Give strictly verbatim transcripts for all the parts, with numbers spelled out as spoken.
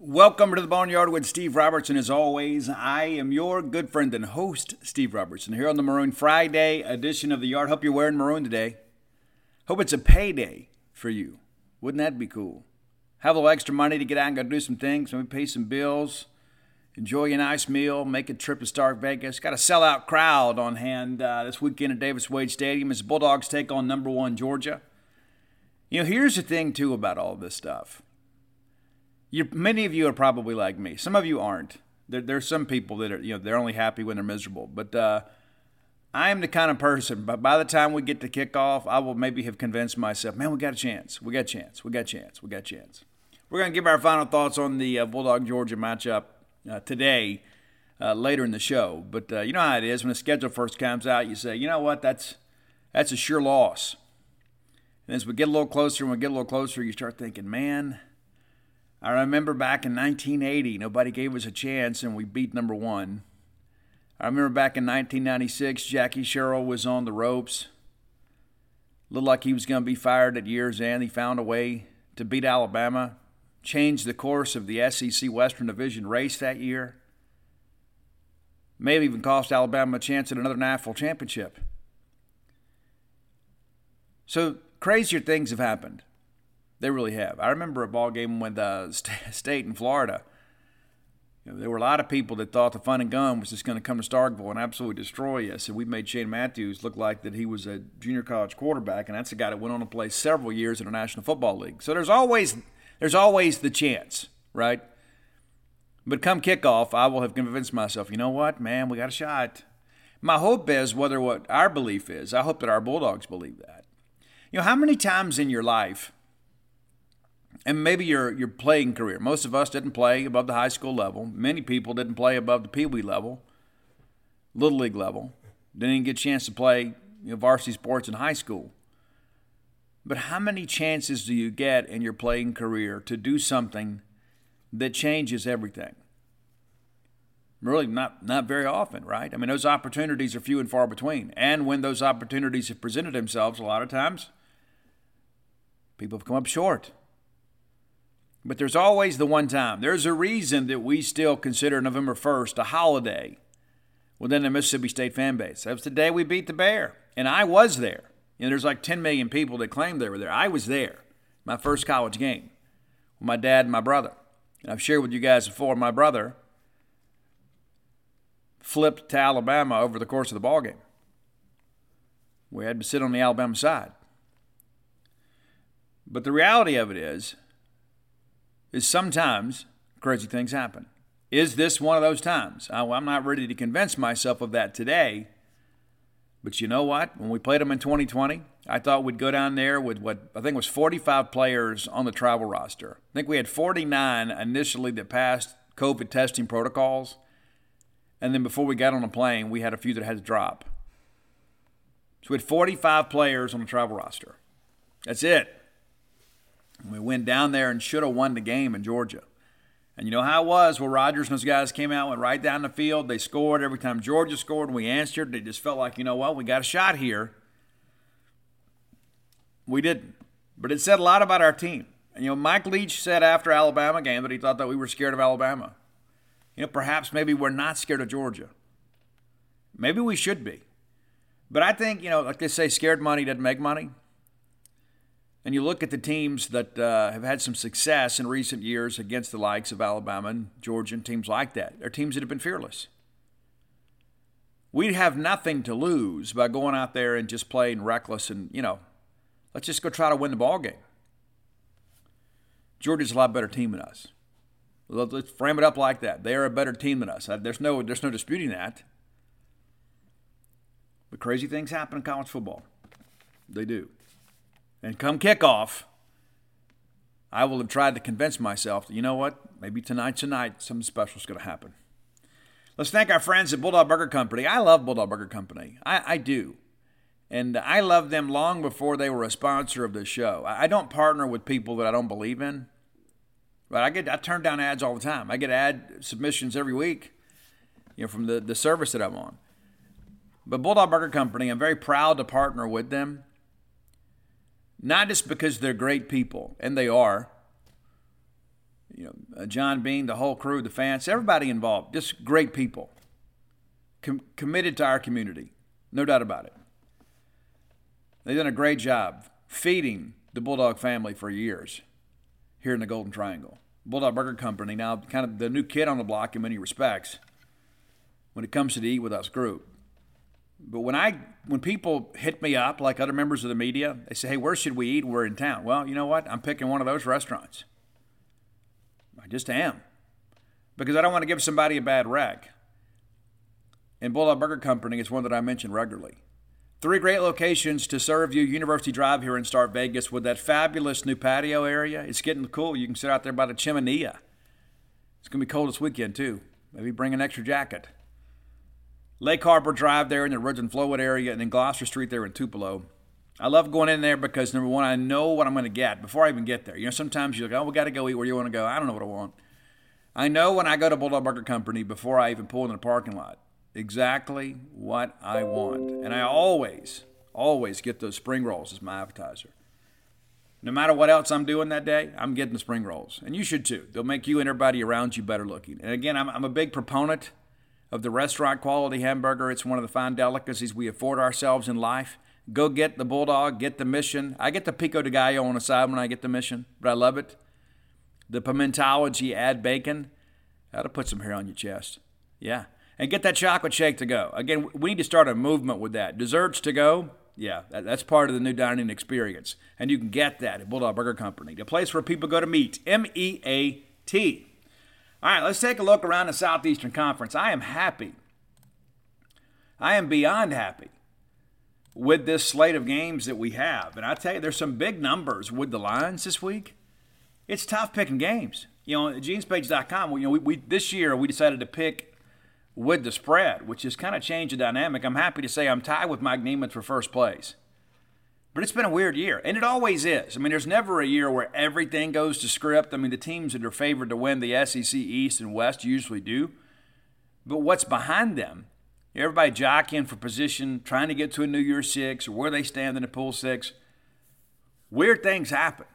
Welcome to the Boneyard with Steve Robertson. As always, I am your good friend and host, Steve Robertson, here on the Maroon Friday edition of the Yard. Hope you're wearing maroon today. Hope it's a payday for you. Wouldn't that be cool? Have a little extra money to get out and go do some things. Maybe pay some bills. Enjoy a nice meal. Make a trip to Star Vegas. Got a sellout crowd on hand uh, this weekend at Davis Wade Stadium as the Bulldogs take on number one Georgia. You know, here's the thing, too, about all this stuff. You, many of you are probably like me. Some of you aren't. There, there are some people that are, you know, they're only happy when they're miserable. But uh, I am the kind of person, but by the time we get to kickoff, I will maybe have convinced myself, man, we got a chance. We got a chance. We got a chance. We got a chance. We're going to give our final thoughts on the uh, Bulldog-Georgia matchup uh, today, uh, later in the show. But uh, you know how it is. When the schedule first comes out, you say, you know what, that's that's a sure loss. And as we get a little closer and we get a little closer, you start thinking, man, I remember back in nineteen eighty, nobody gave us a chance, and we beat number one. I remember back in nineteen ninety-six, Jackie Sherrill was on the ropes. Looked like he was going to be fired at year's end. He found a way to beat Alabama, changed the course of the S E C Western Division race that year. Maybe even cost Alabama a chance at another national championship. So crazier things have happened. They really have. I remember a ball game with uh, State in Florida. You know, there were a lot of people that thought the fun and gun was just going to come to Starkville and absolutely destroy us. And we made Shane Matthews look like that he was a junior college quarterback, and that's a guy that went on to play several years in the National Football League. So there's always there's always the chance, right? But come kickoff, I will have convinced myself, you know what, man, we got a shot. My hope is, whether what our belief is, I hope that our Bulldogs believe that. You know, how many times in your life, and maybe your your playing career. Most of us didn't play above the high school level. Many people didn't play above the Pee Wee level, Little League level. Didn't even get a chance to play, you know, varsity sports in high school. But how many chances do you get in your playing career to do something that changes everything? Really not, not very often, right? I mean, those opportunities are few and far between. And when those opportunities have presented themselves, a lot of times, people have come up short. But there's always the one time. There's a reason that we still consider November first a holiday within the Mississippi State fan base. That was the day we beat the Bear, and I was there. You know, there's like ten million people that claim they were there. I was there, my first college game, with my dad and my brother. And I've shared with you guys before, my brother flipped to Alabama over the course of the ball game. We had to sit on the Alabama side. But the reality of it is, is sometimes crazy things happen. Is this one of those times? I, I'm not ready to convince myself of that today. But you know what? When we played them in twenty twenty, I thought we'd go down there with what I think was forty-five players on the travel roster. I think we had forty-nine initially that passed COVID testing protocols. And then before we got on a plane, we had a few that had to drop. So we had forty-five players on the travel roster. That's it. We went down there and should have won the game in Georgia. And you know how it was? Well, Rodgers and those guys came out, went right down the field. They scored. Every time Georgia scored, we answered. They just felt like, you know what, well, we got a shot here. We didn't. But it said a lot about our team. And, you know, Mike Leach said after Alabama game that he thought that we were scared of Alabama. You know, perhaps maybe we're not scared of Georgia. Maybe we should be. But I think, you know, like they say, scared money doesn't make money. And you look at the teams that uh, have had some success in recent years against the likes of Alabama and Georgia and teams like that. They're teams that have been fearless. We have nothing to lose by going out there and just playing reckless and, you know, let's just go try to win the ball game. Georgia's a lot better team than us. Let's frame it up like that. They are a better team than us. There's no, there's no disputing that. But crazy things happen in college football. They do. And come kickoff, I will have tried to convince myself that, you know what, maybe tonight's a night, something special is going to happen. Let's thank our friends at Bulldog Burger Company. I love Bulldog Burger Company. I, I do. And I loved them long before they were a sponsor of this show. I, I don't partner with people that I don't believe in. But I get I turn down ads all the time. I get ad submissions every week, you know, from the, the service that I'm on. But Bulldog Burger Company, I'm very proud to partner with them. Not just because they're great people, and they are. You know, John Bean, the whole crew, the fans, everybody involved, just great people. Com- committed to our community, no doubt about it. They've done a great job feeding the Bulldog family for years here in the Golden Triangle. Bulldog Burger Company, now kind of the new kid on the block in many respects when it comes to the Eat With Us group. But when I when people hit me up, like other members of the media, they say, hey, where should we eat? We're in town. Well, you know what? I'm picking one of those restaurants. I just am. Because I don't want to give somebody a bad rag. And Bulldog Burger Company is one that I mention regularly. Three great locations to serve you. University Drive here in Star Vegas with that fabulous new patio area. It's getting cool. You can sit out there by the chiminea. It's going to be cold this weekend, too. Maybe bring an extra jacket. Lake Harbor Drive there in the Ridge and Flowood area, and then Gloucester Street there in Tupelo. I love going in there because, number one, I know what I'm going to get before I even get there. You know, sometimes you're like, oh, we got to go eat where you want to go. I don't know what I want. I know when I go to Bulldog Burger Company before I even pull into the parking lot exactly what I want. And I always, always get those spring rolls as my appetizer. No matter what else I'm doing that day, I'm getting the spring rolls. And you should, too. They'll make you and everybody around you better looking. And, again, I'm, I'm a big proponent of the restaurant quality hamburger. It's one of the fine delicacies we afford ourselves in life. Go get the Bulldog, get the Mission. I get the Pico de Gallo on the side when I get the Mission, but I love it. The Pimentology, add bacon. That'll put some hair on your chest. Yeah. And get that chocolate shake to go. Again, we need to start a movement with that. Desserts to go, yeah, that, that's part of the new dining experience. And you can get that at Bulldog Burger Company, the place where people go to meet, M E A T. All right, let's take a look around the Southeastern Conference. I am happy. I am beyond happy with this slate of games that we have. And I tell you, there's some big numbers with the lines this week. It's tough picking games. You know, at jeans page dot com, you know, we, we this year we decided to pick with the spread, which has kind of changed the dynamic. I'm happy to say I'm tied with Mike Neiman for first place. But it's been a weird year, and it always is. I mean, there's never a year where everything goes to script. I mean, the teams that are favored to win the S E C East and West usually do. But what's behind them? Everybody jockeying for position, trying to get to a New Year's Six, or where they stand in the Pool Six. Weird things happen.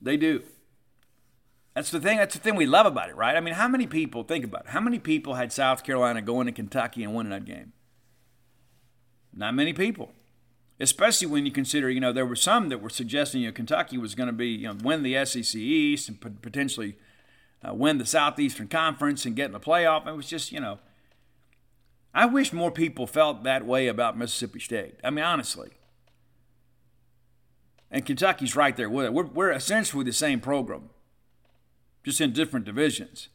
They do. That's the thing. That's the thing we love about it, right? I mean, how many people, think about it, how many people had South Carolina going to Kentucky and winning that game? Not many people. Especially when you consider, you know, there were some that were suggesting, you know, Kentucky was going to be, you know, win the S E C East and p- potentially uh, win the Southeastern Conference and get in the playoff. It was just, you know, I wish more people felt that way about Mississippi State. I mean, honestly. And Kentucky's right there with it. We're, we're essentially the same program, just in different divisions.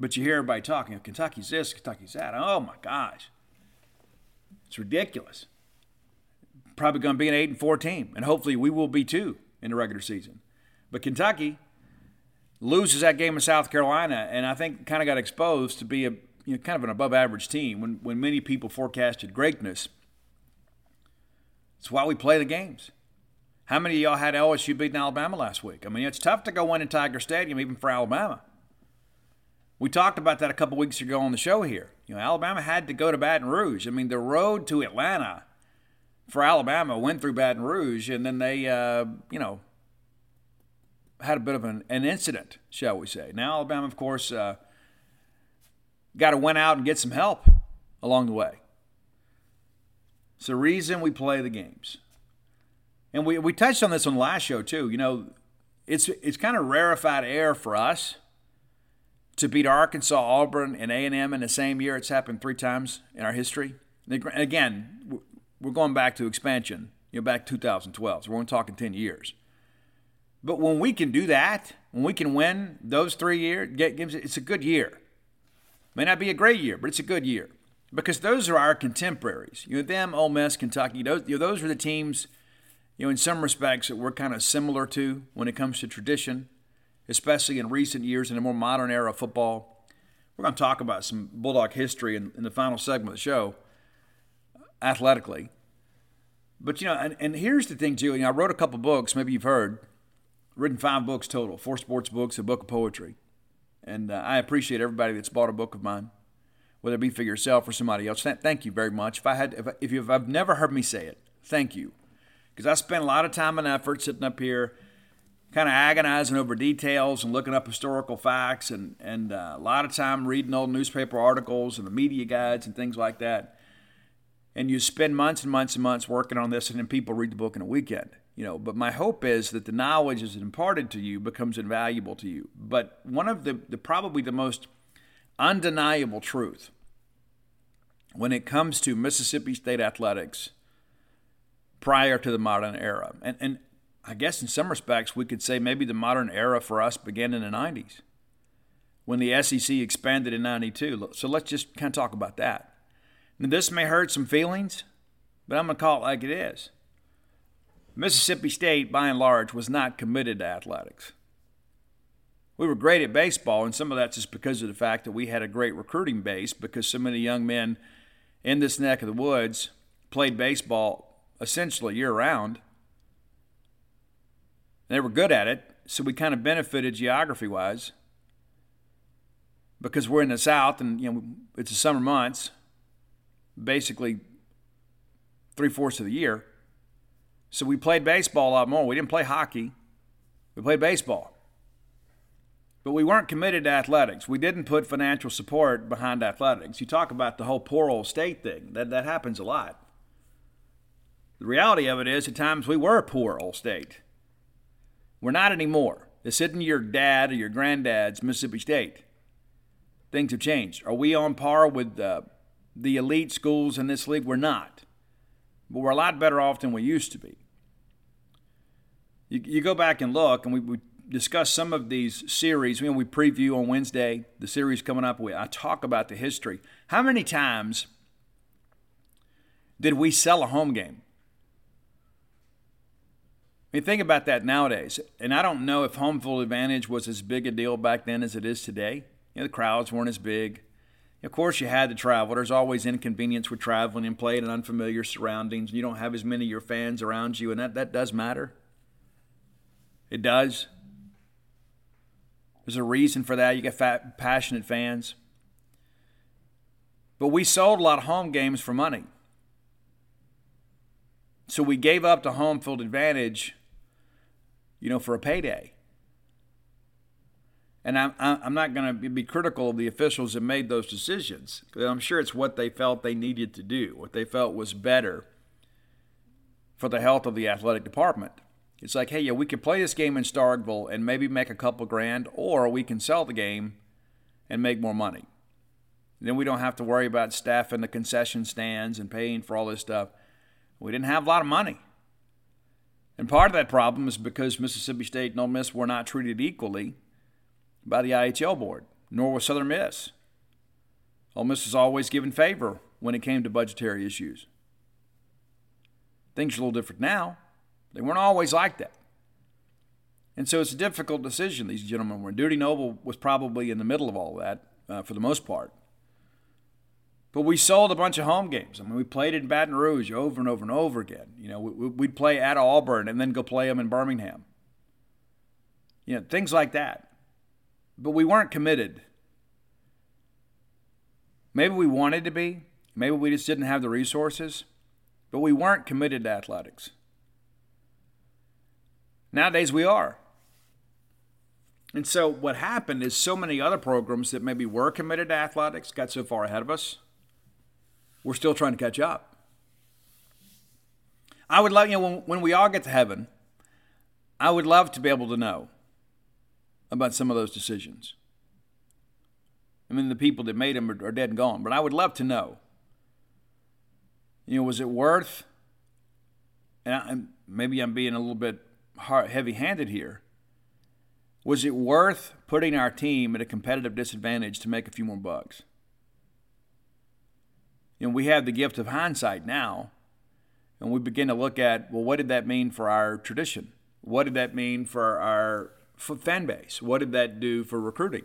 But you hear everybody talking, you know, Kentucky's this, Kentucky's that. Oh, my gosh. It's ridiculous. Probably going to be an eight and four team, and hopefully we will be too in the regular season. But Kentucky loses that game in South Carolina, and I think kind of got exposed to be a you know, kind of an above-average team when, when many people forecasted greatness. It's why we play the games. How many of y'all had L S U beating Alabama last week? I mean, it's tough to go in in Tiger Stadium even for Alabama. We talked about that a couple weeks ago on the show here. You know, Alabama had to go to Baton Rouge. I mean, the road to Atlanta for Alabama went through Baton Rouge, and then they, uh, you know, had a bit of an, an incident, shall we say. Now Alabama, of course, uh, got to win out and get some help along the way. It's the reason we play the games. And we, we touched on this on the last show, too. You know, it's it's kind of rarefied air for us to beat Arkansas, Auburn, and A and M in the same year. It's happened three times in our history. And again, we're going back to expansion, you know, back two thousand twelve. So we're only talking ten years. But when we can do that, when we can win those three year games, it's a good year. May not be a great year, but it's a good year because those are our contemporaries. You know, them, Ole Miss, Kentucky. Those, you know, those are the teams You know, in some respects, we're kind of similar to when it comes to tradition, especially in recent years in a more modern era of football. We're going to talk about some Bulldog history in, in the final segment of the show, athletically. But, you know, and, and here's the thing, Julian. I wrote a couple books, maybe you've heard, written five books total, four sports books, a book of poetry. And uh, I appreciate everybody that's bought a book of mine, whether it be for yourself or somebody else. Th- thank you very much. If I had, if, if you've I've never heard me say it, thank you. Because I spent a lot of time and effort sitting up here kind of agonizing over details and looking up historical facts and, and uh, a lot of time reading old newspaper articles and the media guides and things like that. And you spend months and months and months working on this, and then people read the book in a weekend. You know, but my hope is that the knowledge is imparted to you becomes invaluable to you. But one of the, the probably the most undeniable truth when it comes to Mississippi State athletics prior to the modern era, and, and I guess in some respects we could say maybe the modern era for us began in the nineties when the S E C expanded in ninety-two. So let's just kind of talk about that. Now, this may hurt some feelings, but I'm going to call it like it is. Mississippi State, by and large, was not committed to athletics. We were great at baseball, and some of that's just because of the fact that we had a great recruiting base because so many young men in this neck of the woods played baseball essentially year-round. They were good at it, so we kind of benefited geography-wise because we're in the South, and you know it's the summer months, basically three-fourths of the year. So we played baseball a lot more. We didn't play hockey. We played baseball. But we weren't committed to athletics. We didn't put financial support behind athletics. You talk about the whole poor old state thing. That, that happens a lot. The reality of it is at times we were a poor old state. We're not anymore. This isn't your dad or your granddad's Mississippi State. Things have changed. Are we on par with uh, the elite schools in this league? We're not. But we're a lot better off than we used to be. You, you go back and look, and we, we discuss some of these series. You know, we preview on Wednesday the series coming up. We I talk about the history. How many times did we sell a home game? I mean, think about that nowadays. And I don't know if home field advantage was as big a deal back then as it is today. You know, the crowds weren't as big. Of course, you had to travel. There's always inconvenience with traveling and playing in unfamiliar surroundings. You don't have as many of your fans around you, and that, that does matter. It does. There's a reason for that. You get fat, passionate fans. But we sold a lot of home games for money. So we gave up the home field advantage, you know, for a payday. And I'm, I'm not going to be critical of the officials that made those decisions. I'm sure it's what they felt they needed to do, what they felt was better for the health of the athletic department. It's like, hey, yeah, we can play this game in Starkville and maybe make a couple grand, or we can sell the game and make more money. And then we don't have to worry about staffing the concession stands and paying for all this stuff. We didn't have a lot of money. And part of that problem is because Mississippi State and Ole Miss were not treated equally by the I H L board, nor was Southern Miss. Ole Miss was always given favor when it came to budgetary issues. Things are a little different now. They weren't always like that. And so it's a difficult decision these gentlemen were in. Dudy Noble was probably in the middle of all that uh, for the most part. But we sold a bunch of home games. I mean, we played in Baton Rouge over and over and over again. You know, we, we'd play at Auburn and then go play them in Birmingham. You know, things like that. But we weren't committed. Maybe we wanted to be. Maybe we just didn't have the resources. But we weren't committed to athletics. Nowadays we are. And so what happened is so many other programs that maybe were committed to athletics got so far ahead of us. We're still trying to catch up. I would love, you know, when, when we all get to heaven, I would love to be able to know about some of those decisions. I mean, the people that made them are, are dead and gone, but I would love to know. You know, was it worth, and I, maybe I'm being a little bit hard, heavy-handed here, was it worth putting our team at a competitive disadvantage to make a few more bucks? You know, we have the gift of hindsight now, and we begin to look at, well, what did that mean for our tradition? What did that mean for our for fan base? What did that do for recruiting?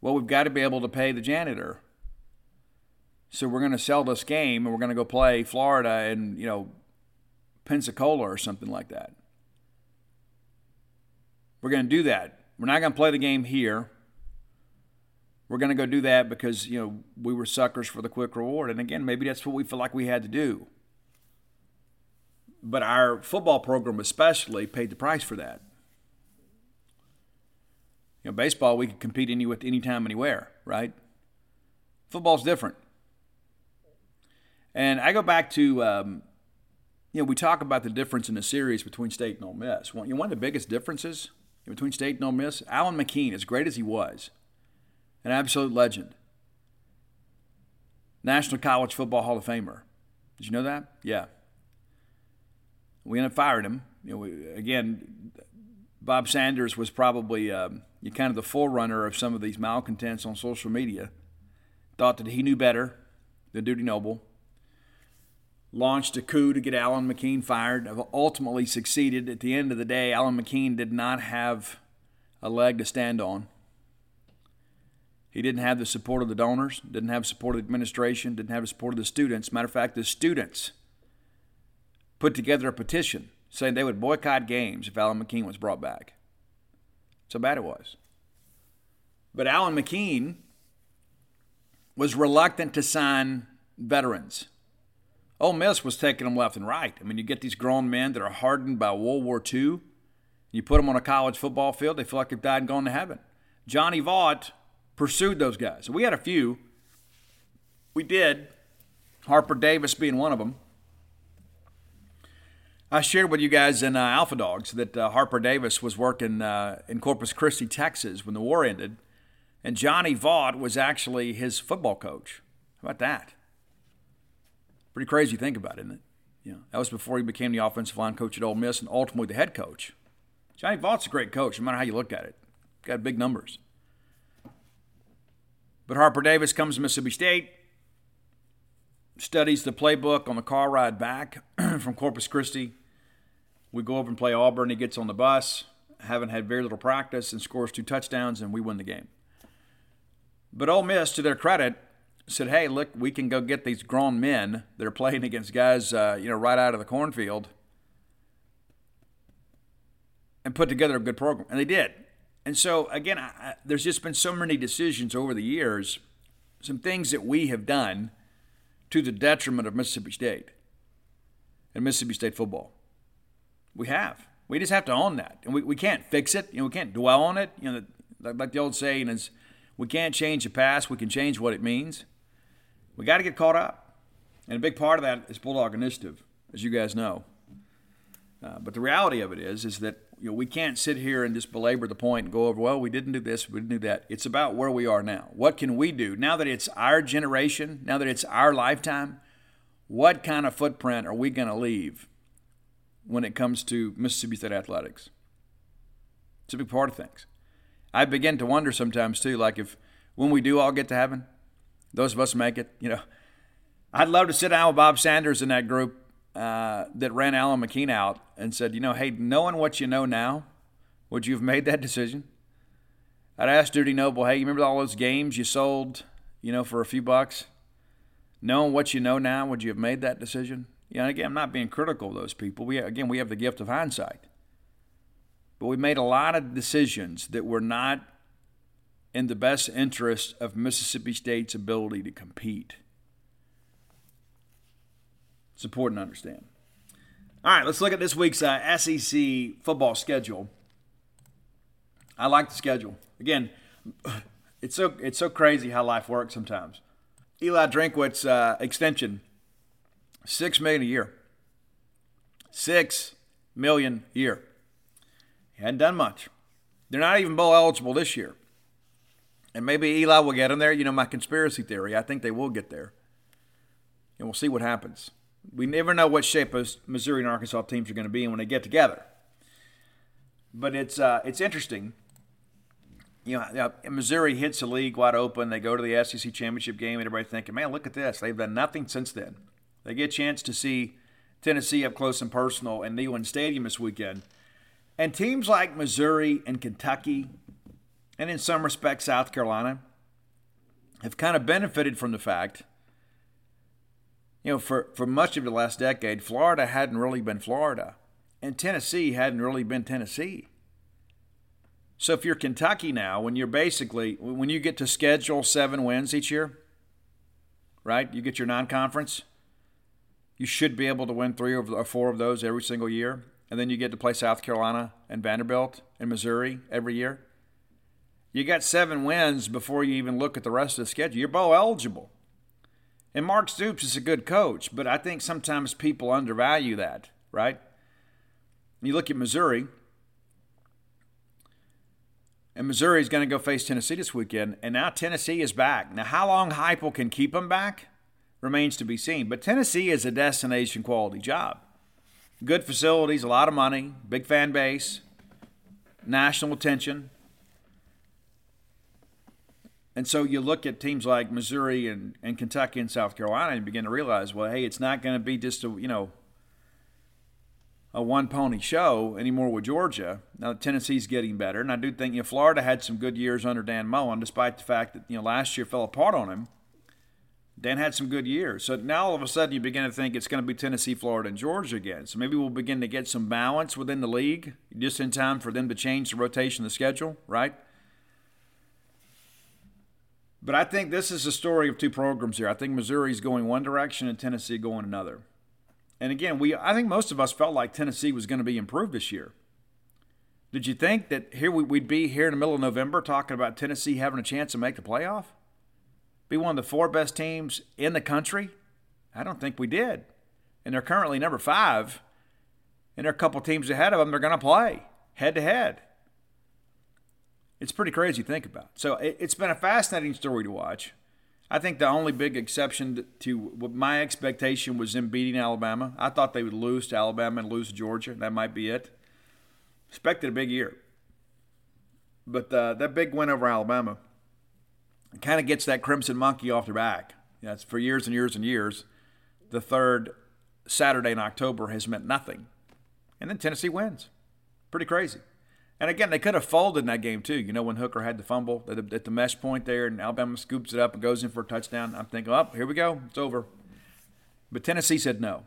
Well, we've got to be able to pay the janitor. So we're going to sell this game, and we're going to go play Florida and, you know, Pensacola or something like that. We're going to do that. We're not going to play the game here. We're going to go do that because, you know, we were suckers for the quick reward. And, again, maybe that's what we feel like we had to do. But our football program especially paid the price for that. You know, baseball, we could compete any with any time, anywhere, right? Football's different. And I go back to, um, you know, we talk about the difference in the series between State and Ole Miss. One, you know, one of the biggest differences between State and Ole Miss, Allyn McKeen, as great as he was, an absolute legend, National College Football Hall of Famer. Did you know that? Yeah. We ended up firing him. You know, we, again, Bob Sanders was probably um, kind of the forerunner of some of these malcontents on social media. Thought that he knew better than Dudy Noble. Launched a coup to get Allyn McKeen fired. Ultimately succeeded. At the end of the day, Allyn McKeen did not have a leg to stand on. He didn't have the support of the donors. Didn't have support of the administration. Didn't have the support of the students. Matter of fact, the students put together a petition saying they would boycott games if Allyn McKeen was brought back. That's how bad it was. But Allyn McKeen was reluctant to sign veterans. Ole Miss was taking them left and right. I mean, you get these grown men that are hardened by World War Two. You put them on a college football field, they feel like they've died and gone to heaven. Johnny Vaught pursued those guys. We had a few. We did. Harper Davis being one of them. I shared with you guys in uh, Alpha Dogs that uh, Harper Davis was working uh, in Corpus Christi, Texas when the war ended. And Johnny Vaught was actually his football coach. How about that? Pretty crazy to think about, isn't it? You know, that was before he became the offensive line coach at Ole Miss and ultimately the head coach. Johnny Vaught's a great coach, no matter how you look at it. Got big numbers. But Harper Davis comes to Mississippi State, studies the playbook on the car ride back from Corpus Christi. We go over and play Auburn. He gets on the bus, haven't had very little practice, and scores two touchdowns, and we win the game. But Ole Miss, to their credit, said, hey, look, we can go get these grown men that are playing against guys, uh, you know, right out of the cornfield and put together a good program. And they did. And so, again, I, I, there's just been so many decisions over the years, some things that we have done to the detriment of Mississippi State and Mississippi State football. We have. We just have to own that. And we, we can't fix it. You know, we can't dwell on it. You know, the, like the old saying is, we can't change the past. We can change what it means. We got to get caught up. And a big part of that is Bulldog Initiative, as you guys know. Uh, but the reality of it is, is that you know, we can't sit here and just belabor the point and go over, well, we didn't do this, we didn't do that. It's about where we are now. What can we do? Now that it's our generation, now that it's our lifetime, what kind of footprint are we going to leave when it comes to Mississippi State athletics? It's a big part of things. I begin to wonder sometimes, too, like if when we do all get to heaven, those of us make it, you know. I'd love to sit down with Bob Sanders in that group uh, that ran Allyn McKeen out and said, you know, hey, knowing what you know now, would you have made that decision? I'd ask Dudy Noble, hey, you remember all those games you sold, you know, for a few bucks? Knowing what you know now, would you have made that decision? You know, again, I'm not being critical of those people. We Again, we have the gift of hindsight. But we made a lot of decisions that were not in the best interest of Mississippi State's ability to compete. It's important to understand. All right, let's look at this week's uh, S E C football schedule. I like the schedule. Again, it's so it's so crazy how life works sometimes. Eli Drinkwitz's uh, extension, six million dollars a year. six million dollars a year. He hadn't done much. They're not even bowl eligible this year. And maybe Eli will get them there. You know, my conspiracy theory, I think they will get there. And we'll see what happens. We never know what shape those Missouri and Arkansas teams are going to be in when they get together. But it's uh, it's interesting. You know, Missouri hits the league wide open. They go to the S E C championship game. And everybody's thinking, man, look at this. They've done nothing since then. They get a chance to see Tennessee up close and personal in Neyland Stadium this weekend. And teams like Missouri and Kentucky, and in some respects South Carolina, have kind of benefited from the fact, you know, for, for much of the last decade, Florida hadn't really been Florida, and Tennessee hadn't really been Tennessee. So if you're Kentucky now, when you're basically, when you get to schedule seven wins each year, right, you get your non-conference, you should be able to win three or four of those every single year, and then you get to play South Carolina and Vanderbilt and Missouri every year. You got seven wins before you even look at the rest of the schedule. You're bowl eligible. And Mark Stoops is a good coach, but I think sometimes people undervalue that, right? You look at Missouri, and Missouri is going to go face Tennessee this weekend, and now Tennessee is back. Now, how long Heupel can keep them back remains to be seen, but Tennessee is a destination quality job. Good facilities, a lot of money, big fan base, national attention. And so you look at teams like Missouri and, and Kentucky and South Carolina and begin to realize, well, hey, it's not going to be just a, you know, a one-pony show anymore with Georgia. Now, Tennessee's getting better. And I do think, you know, Florida had some good years under Dan Mullen, despite the fact that, you know, last year fell apart on him. Dan had some good years. So now all of a sudden you begin to think it's going to be Tennessee, Florida, and Georgia again. So maybe we'll begin to get some balance within the league just in time for them to change the rotation of the schedule, right? But I think this is a story of two programs here. I think Missouri's going one direction and Tennessee going another. And again, we I think most of us felt like Tennessee was going to be improved this year. Did you think that here we'd be here in the middle of November talking about Tennessee having a chance to make the playoff? Be one of the four best teams in the country? I don't think we did. And they're currently number five. And there are a couple teams ahead of them they're going to play head-to-head. It's pretty crazy to think about. So it, it's been a fascinating story to watch. I think the only big exception to what my expectation was them beating Alabama. I thought they would lose to Alabama and lose to Georgia. That might be it. Expected a big year. But uh, that big win over Alabama kind of gets that Crimson Monkey off their back. You know, it's for years and years and years, the third Saturday in October has meant nothing. And then Tennessee wins. Pretty crazy. And again, they could have folded in that game too. You know, when Hooker had the fumble at the, at the mesh point there and Alabama scoops it up and goes in for a touchdown, I'm thinking, oh, here we go. It's over. But Tennessee said no.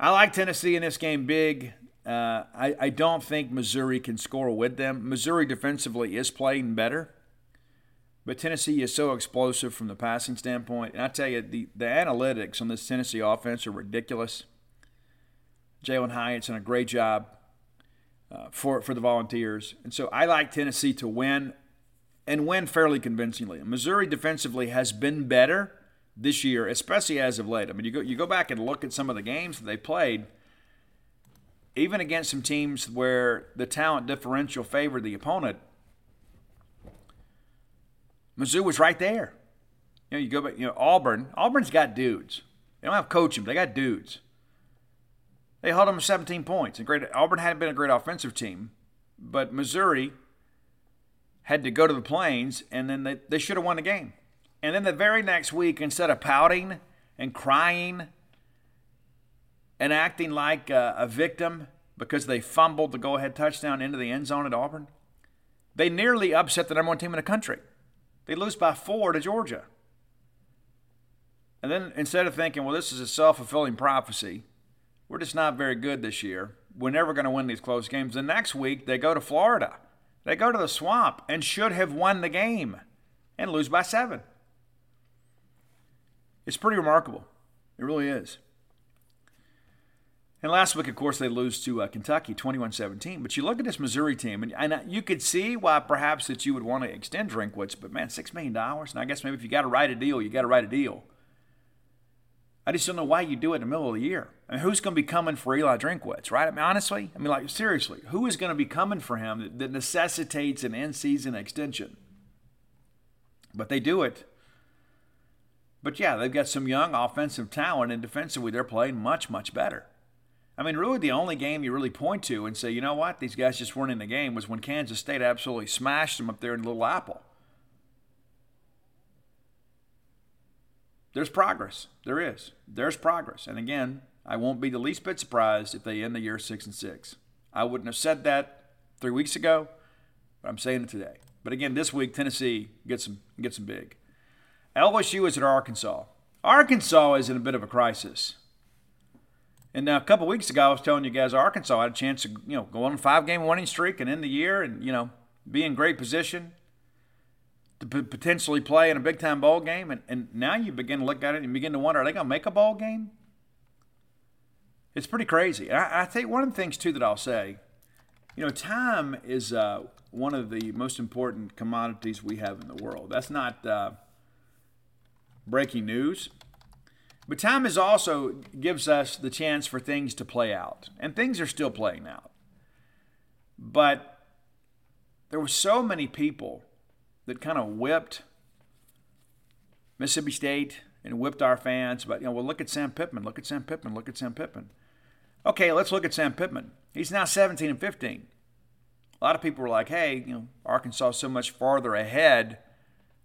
I like Tennessee in this game big. Uh, I, I don't think Missouri can score with them. Missouri defensively is playing better. But Tennessee is so explosive from the passing standpoint. And I tell you, the, the analytics on this Tennessee offense are ridiculous. Jalen Hyatt's done a great job. Uh, for for the Volunteers. And so I like Tennessee to win and win fairly convincingly. Missouri defensively has been better this year, especially as of late. I mean, you go you go back and look at some of the games that they played, even against some teams where the talent differential favored the opponent, Mizzou was right there. You know, you go back, you know, Auburn. Auburn's got dudes. They don't have coaching, but they got dudes. They held them seventeen points. And great, Auburn hadn't been a great offensive team, but Missouri had to go to the Plains, and then they, they should have won the game. And then the very next week, instead of pouting and crying and acting like a, a victim because they fumbled the go-ahead touchdown into the end zone at Auburn, they nearly upset the number one team in the country. They lose by four to Georgia. And then instead of thinking, well, this is a self-fulfilling prophecy, we're just not very good this year, we're never going to win these close games, the next week they go to Florida. They go to the Swamp and should have won the game and lose by seven. It's pretty remarkable. It really is. And last week, of course, they lose to uh, Kentucky twenty-one seventeen. But you look at this Missouri team, and, and you could see why perhaps that you would want to extend Drinkwitz, but, man, six million dollars. And I guess maybe if you got to write a deal, you got to write a deal. I just don't know why you do it in the middle of the year. I mean, who's going to be coming for Eli Drinkwitz, right? I mean, honestly, I mean, like, seriously, who is going to be coming for him that, that necessitates an in-season extension? But they do it. But, yeah, they've got some young offensive talent, and defensively they're playing much, much better. I mean, really the only game you really point to and say, you know what, these guys just weren't in the game was when Kansas State absolutely smashed them up there in Little Apple. there's progress. There is. There's progress. And again, I won't be the least bit surprised if they end the year six and six. I wouldn't have said that three weeks ago, but I'm saying it today. But again, this week, Tennessee gets them, gets them big. L S U is at Arkansas. Arkansas is in a bit of a crisis. And now a couple weeks ago, I was telling you guys Arkansas had a chance to, you know, go on a five-game winning streak and end the year and, you know, be in great position to p- potentially play in a big-time bowl game. And, and now you begin to look at it and begin to wonder, are they going to make a bowl game? It's pretty crazy. And I, I think one of the things, too, that I'll say, you know, time is uh, one of the most important commodities we have in the world. That's not uh, breaking news. But time is also gives us the chance for things to play out. And things are still playing out. But there were so many people that kind of whipped Mississippi State and whipped our fans. But, you know, well, look at Sam Pittman. Look at Sam Pittman. Look at Sam Pittman. Okay, let's look at Sam Pittman. He's now seventeen and fifteen. A lot of people were like, hey, you know, Arkansas is so much farther ahead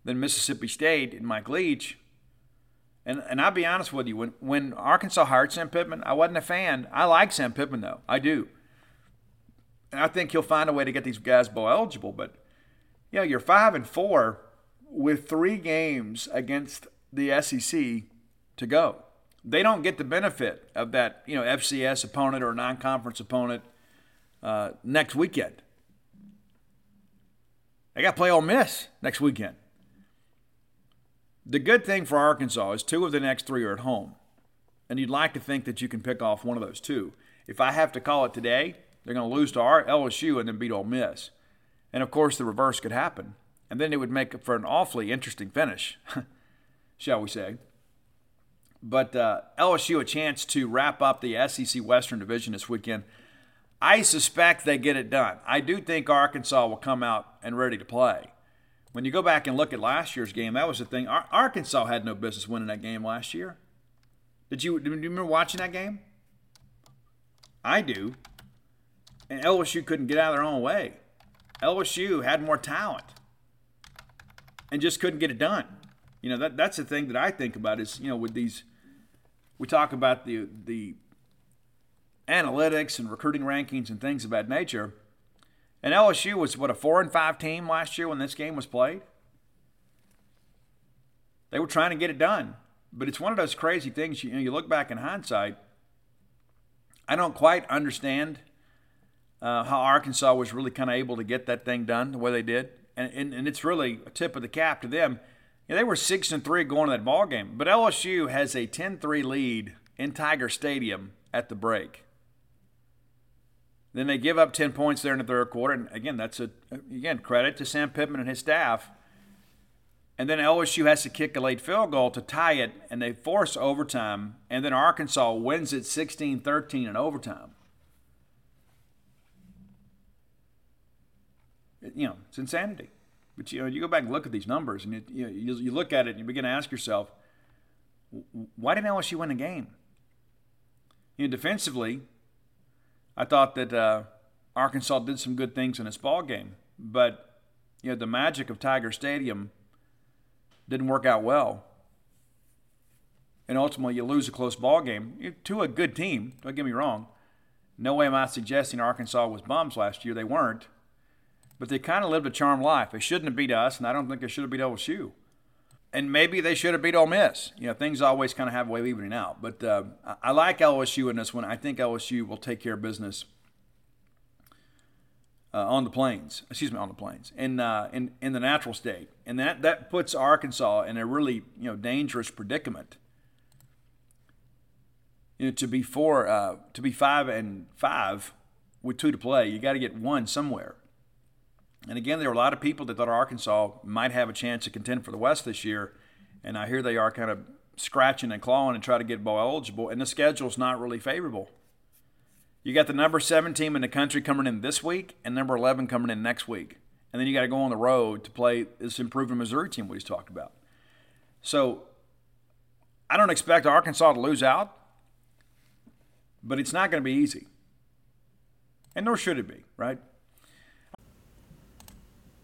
than Mississippi State and Mike Leach. And and I'll be honest with you, when, when Arkansas hired Sam Pittman, I wasn't a fan. I like Sam Pittman, though. I do. And I think he'll find a way to get these guys bowl eligible. But, you know, you're five and four with three games against the S E C to go. They don't get the benefit of that, you know, F C S opponent or non-conference opponent uh, next weekend. They got to play Ole Miss next weekend. The good thing for Arkansas is two of the next three are at home, and you'd like to think that you can pick off one of those two. If I have to call it today, they're going to lose to L S U and then beat Ole Miss. And, of course, the reverse could happen, and then it would make for an awfully interesting finish, shall we say. But uh, L S U a chance to wrap up the S E C Western Division this weekend. I suspect they get it done. I do think Arkansas will come out and ready to play. When you go back and look at last year's game, that was the thing. Ar- Arkansas had no business winning that game last year. Did you, do you remember watching that game? I do. And L S U couldn't get out of their own way. L S U had more talent and just couldn't get it done. You know, that that's the thing that I think about is, you know, with these, we talk about the the analytics and recruiting rankings and things of that nature. And L S U was, what, a four and five team last year when this game was played? They were trying to get it done. But it's one of those crazy things, you know, you look back in hindsight, I don't quite understand uh, how Arkansas was really kind of able to get that thing done the way they did. And, and, and it's really a tip of the cap to them. You know, they were six and three going to that ball game. But L S U has a ten three lead in Tiger Stadium at the break. Then they give up ten points there in the third quarter. And, again, that's a again credit to Sam Pittman and his staff. And then L S U has to kick a late field goal to tie it, and they force overtime. And then Arkansas wins it sixteen thirteen in overtime. It, you know, it's insanity. But, you know, you go back and look at these numbers, and you, you, know, you, you look at it and you begin to ask yourself, why didn't L S U win the game? You know, defensively, I thought that uh, Arkansas did some good things in this ball game, but you know the magic of Tiger Stadium didn't work out well, and ultimately you lose a close ball game to a good team. Don't get me wrong. No way am I suggesting Arkansas was bums last year. They weren't, but they kind of lived a charmed life. They shouldn't have beat us, and I don't think they should have beat L S U. And maybe they should have beat Ole Miss. You know, things always kind of have a way of evening out. But uh, I like L S U in this one. I think L S U will take care of business uh, on the plains. Excuse me, on the plains. In, uh, in, in the natural state. And that, that puts Arkansas in a really, you know, dangerous predicament. You know, to be four, uh, to be five and five with two to play, you got to get one somewhere. And again, there were a lot of people that thought Arkansas might have a chance to contend for the West this year, and I hear they are kind of scratching and clawing and try to get bowl eligible, and the schedule's not really favorable. You got the number seven team in the country coming in this week and number eleven coming in next week, and then you got to go on the road to play this improving Missouri team we just talked about. So I don't expect Arkansas to lose out, but it's not going to be easy, and nor should it be, right?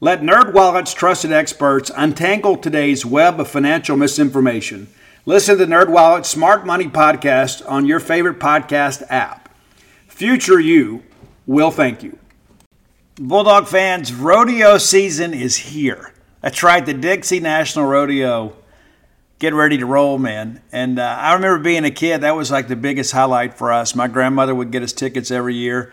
Let NerdWallet's trusted experts untangle today's web of financial misinformation. Listen to NerdWallet's Smart Money Podcast on your favorite podcast app. Future you will thank you. Bulldog fans, rodeo season is here. That's right, the Dixie National Rodeo. Get ready to roll, man. And uh, I remember being a kid, that was like the biggest highlight for us. My grandmother would get us tickets every year,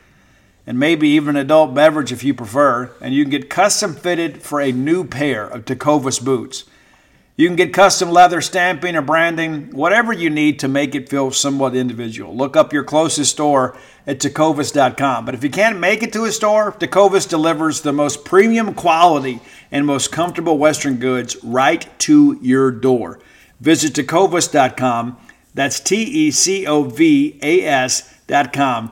and maybe even an adult beverage if you prefer, and you can get custom fitted for a new pair of Tecovas boots. You can get custom leather stamping or branding, whatever you need to make it feel somewhat individual. Look up your closest store at tecovas dot com. But if you can't make it to a store, Tecovas delivers the most premium quality and most comfortable Western goods right to your door. Visit tecovas dot com. That's T E C O V A S dot com.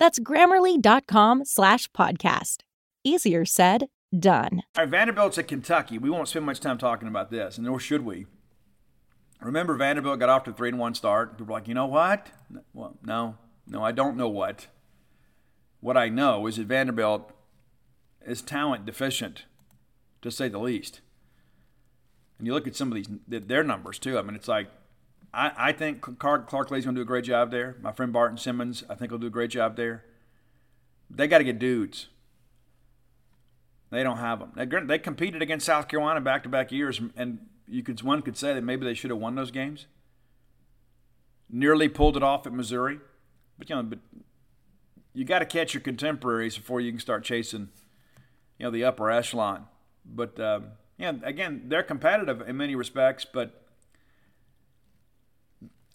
That's grammarly.com slash podcast. Easier said, done. All right, Vanderbilt's at Kentucky. We won't spend much time talking about this, and nor should we. Remember, Vanderbilt got off to a three and one start. People were like, you know what? Well, no, no, I don't know what. What I know is that Vanderbilt is talent deficient, to say the least. And you look at some of these, their numbers, too. I mean, it's like, I, I think Clark, Clark Lee's going to do a great job there. My friend Barton Simmons, I think, will do a great job there. They got to get dudes. They don't have them. They, they competed against South Carolina back-to-back years, and you could one could say that maybe they should have won those games. Nearly pulled it off at Missouri, but you know, but you got to catch your contemporaries before you can start chasing, you know, the upper echelon. But um, yeah, again, they're competitive in many respects, but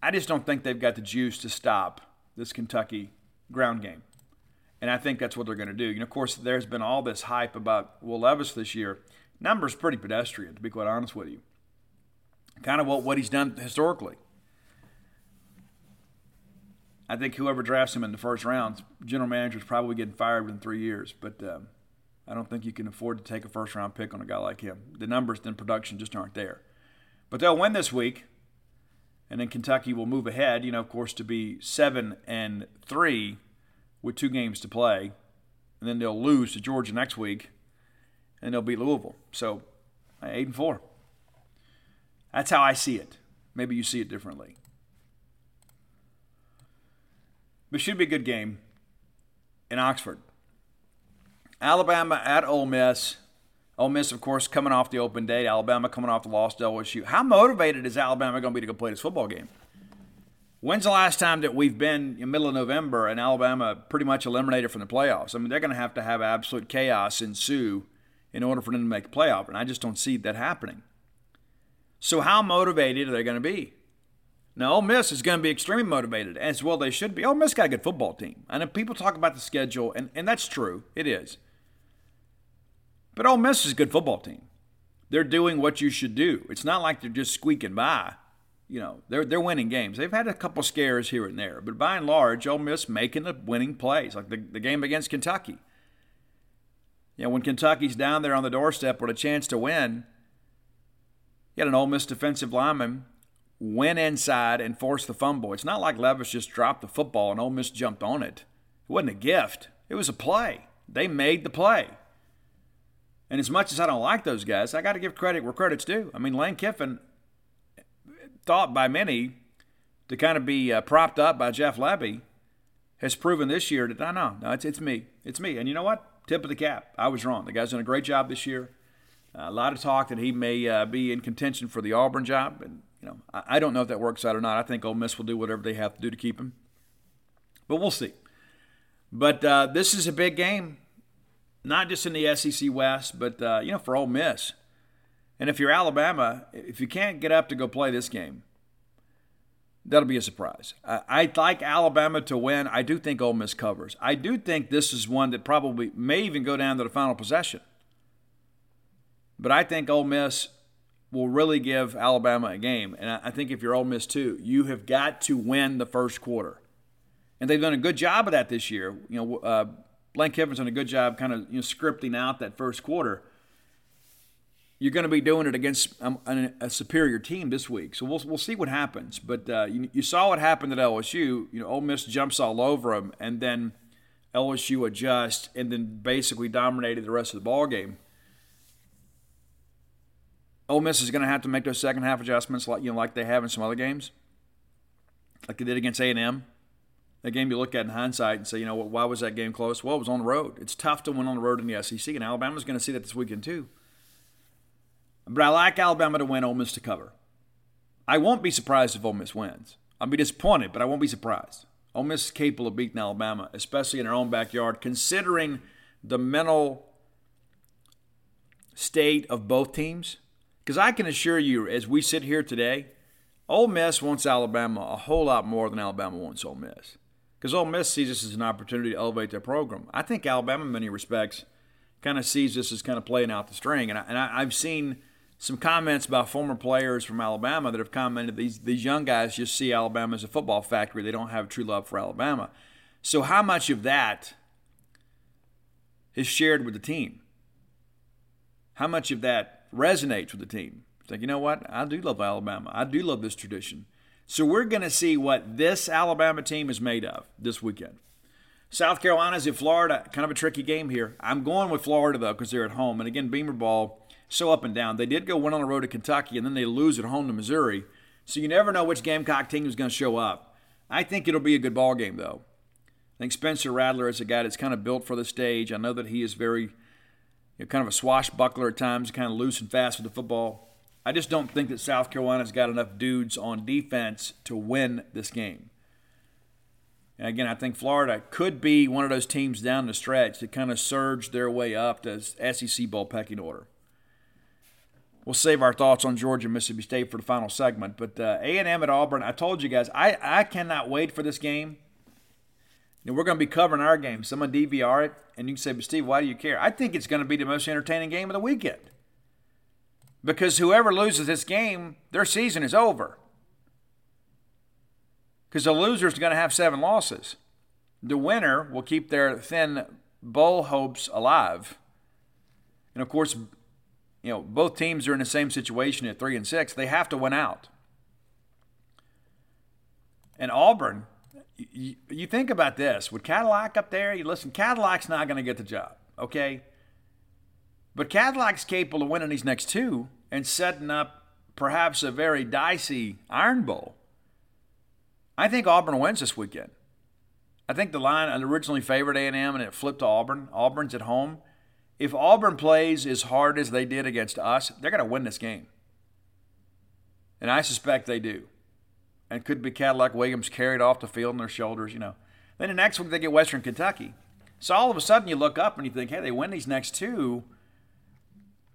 I just don't think they've got the juice to stop this Kentucky ground game. And I think that's what they're going to do. You know, of course, there's been all this hype about Will Levis this year. Numbers pretty pedestrian, to be quite honest with you. Kind of what, what he's done historically. I think whoever drafts him in the first round, general manager's probably getting fired within three years. But um, I don't think you can afford to take a first-round pick on a guy like him. The numbers in production just aren't there. But they'll win this week, and then Kentucky will move ahead, you know, of course, to be seven and three. With two games to play, and then they'll lose to Georgia next week, and they'll beat Louisville. So, eight and four. That's how I see it. maybe you see it differently. But it should be a good game in Oxford. Alabama at Ole Miss. Ole Miss, of course, coming off the open date. Alabama coming off the loss to L S U. How motivated is Alabama going to be to go play this football game? When's the last time that we've been in the middle of November and Alabama pretty much eliminated from the playoffs? I mean, they're going to have to have absolute chaos ensue in order for them to make a playoff, and I just don't see that happening. So how motivated are they going to be? Now, Ole Miss is going to be extremely motivated, as well they should be. Ole Miss got a good football team. I know people talk about the schedule, and, and that's true. It is. But Ole Miss is a good football team. They're doing what you should do. It's not like they're just squeaking by. You know, they're they're winning games. They've had a couple scares here and there. But by and large, Ole Miss making the winning plays, like the, the game against Kentucky. You know, when Kentucky's down there on the doorstep with a chance to win, you had an Ole Miss defensive lineman went inside and forced the fumble. It's not like Levis just dropped the football and Ole Miss jumped on it. It wasn't a gift. It was a play. They made the play. And as much as I don't like those guys, I got to give credit where credit's due. I mean, Lane Kiffin, thought by many to kind of be uh, propped up by Jeff Lebby, has proven this year that, no, no, no, it's, it's me. It's me. And you know what? Tip of the cap. I was wrong. The guy's done a great job this year. Uh, a lot of talk that he may uh, be in contention for the Auburn job, and you know, I don't know if that works out or not. I think Ole Miss will do whatever they have to do to keep him. But we'll see. But uh, this is a big game, not just in the S E C West, but, uh, you know, for Ole Miss. And if you're Alabama, if you can't get up to go play this game, that'll be a surprise. I, I'd like Alabama to win. I do think Ole Miss covers. I do think this is one that probably may even go down to the final possession. But I think Ole Miss will really give Alabama a game. And I think if you're Ole Miss too, you have got to win the first quarter. And they've done a good job of that this year. You know, uh, Lane Kiffin's done a good job kind of you know, scripting out that first quarter. You're going to be doing it against um, an, a superior team this week. So we'll we'll see what happens. But uh, you, you saw what happened at L S U. You know, Ole Miss jumps all over them, and then L S U adjusts and then basically dominated the rest of the ballgame. Ole Miss is going to have to make those second half adjustments, like you know, like they have in some other games, like they did against A and M. A game you look at in hindsight and say, you know, why was that game close? Well, it was on the road. It's tough to win on the road in the S E C, and Alabama's going to see that this weekend too. But I like Alabama to win, Ole Miss to cover. I won't be surprised if Ole Miss wins. I'll be disappointed, but I won't be surprised. Ole Miss is capable of beating Alabama, especially in their own backyard, considering the mental state of both teams. Because I can assure you, as we sit here today, Ole Miss wants Alabama a whole lot more than Alabama wants Ole Miss. Because Ole Miss sees this as an opportunity to elevate their program. I think Alabama, in many respects, kind of sees this as kind of playing out the string. And, I, and I, I've seen some comments by former players from Alabama that have commented these these young guys just see Alabama as a football factory. They don't have true love for Alabama. So how much of that is shared with the team? How much of that resonates with the team? It's like, you know what? I do love Alabama. I do love this tradition. So we're going to see what this Alabama team is made of this weekend. South Carolina's at Florida. Kind of a tricky game here. I'm going with Florida, though, because they're at home. And again, Beamer ball, so up and down. They did go win on the road to Kentucky, and then they lose at home to Missouri. So you never know which Gamecock team is going to show up. I think it'll be a good ball game, though. I think Spencer Rattler is a guy that's kind of built for the stage. I know that he is very... You know, kind of a swashbuckler at times, kind of loose and fast with the football. I just don't think that South Carolina's got enough dudes on defense to win this game. And again, I think Florida could be one of those teams down the stretch that kind of surged their way up to S E C bowl pecking order. We'll save our thoughts on Georgia and Mississippi State for the final segment. But uh, A and M at Auburn, I told you guys, I, I cannot wait for this game. And we're going to be covering our game. Someone D V R it, and you can say, but Steve, why do you care? I think it's going to be the most entertaining game of the weekend. Because whoever loses this game, their season is over. Because the loser is going to have seven losses. The winner will keep their thin bowl hopes alive. And, of course, you know, both teams are in the same situation at three and six. They have to win out. And Auburn... You think about this. With Cadillac up there, you listen, Cadillac's not going to get the job, okay? But Cadillac's capable of winning these next two and setting up perhaps a very dicey Iron Bowl. I think Auburn wins this weekend. I think the line originally favored A and M and it flipped to Auburn. Auburn's at home. If Auburn plays as hard as they did against us, they're going to win this game. And I suspect they do. And it could be Cadillac Williams carried off the field on their shoulders, you know. Then the next week they get Western Kentucky. So all of a sudden you look up and you think, hey, they win these next two.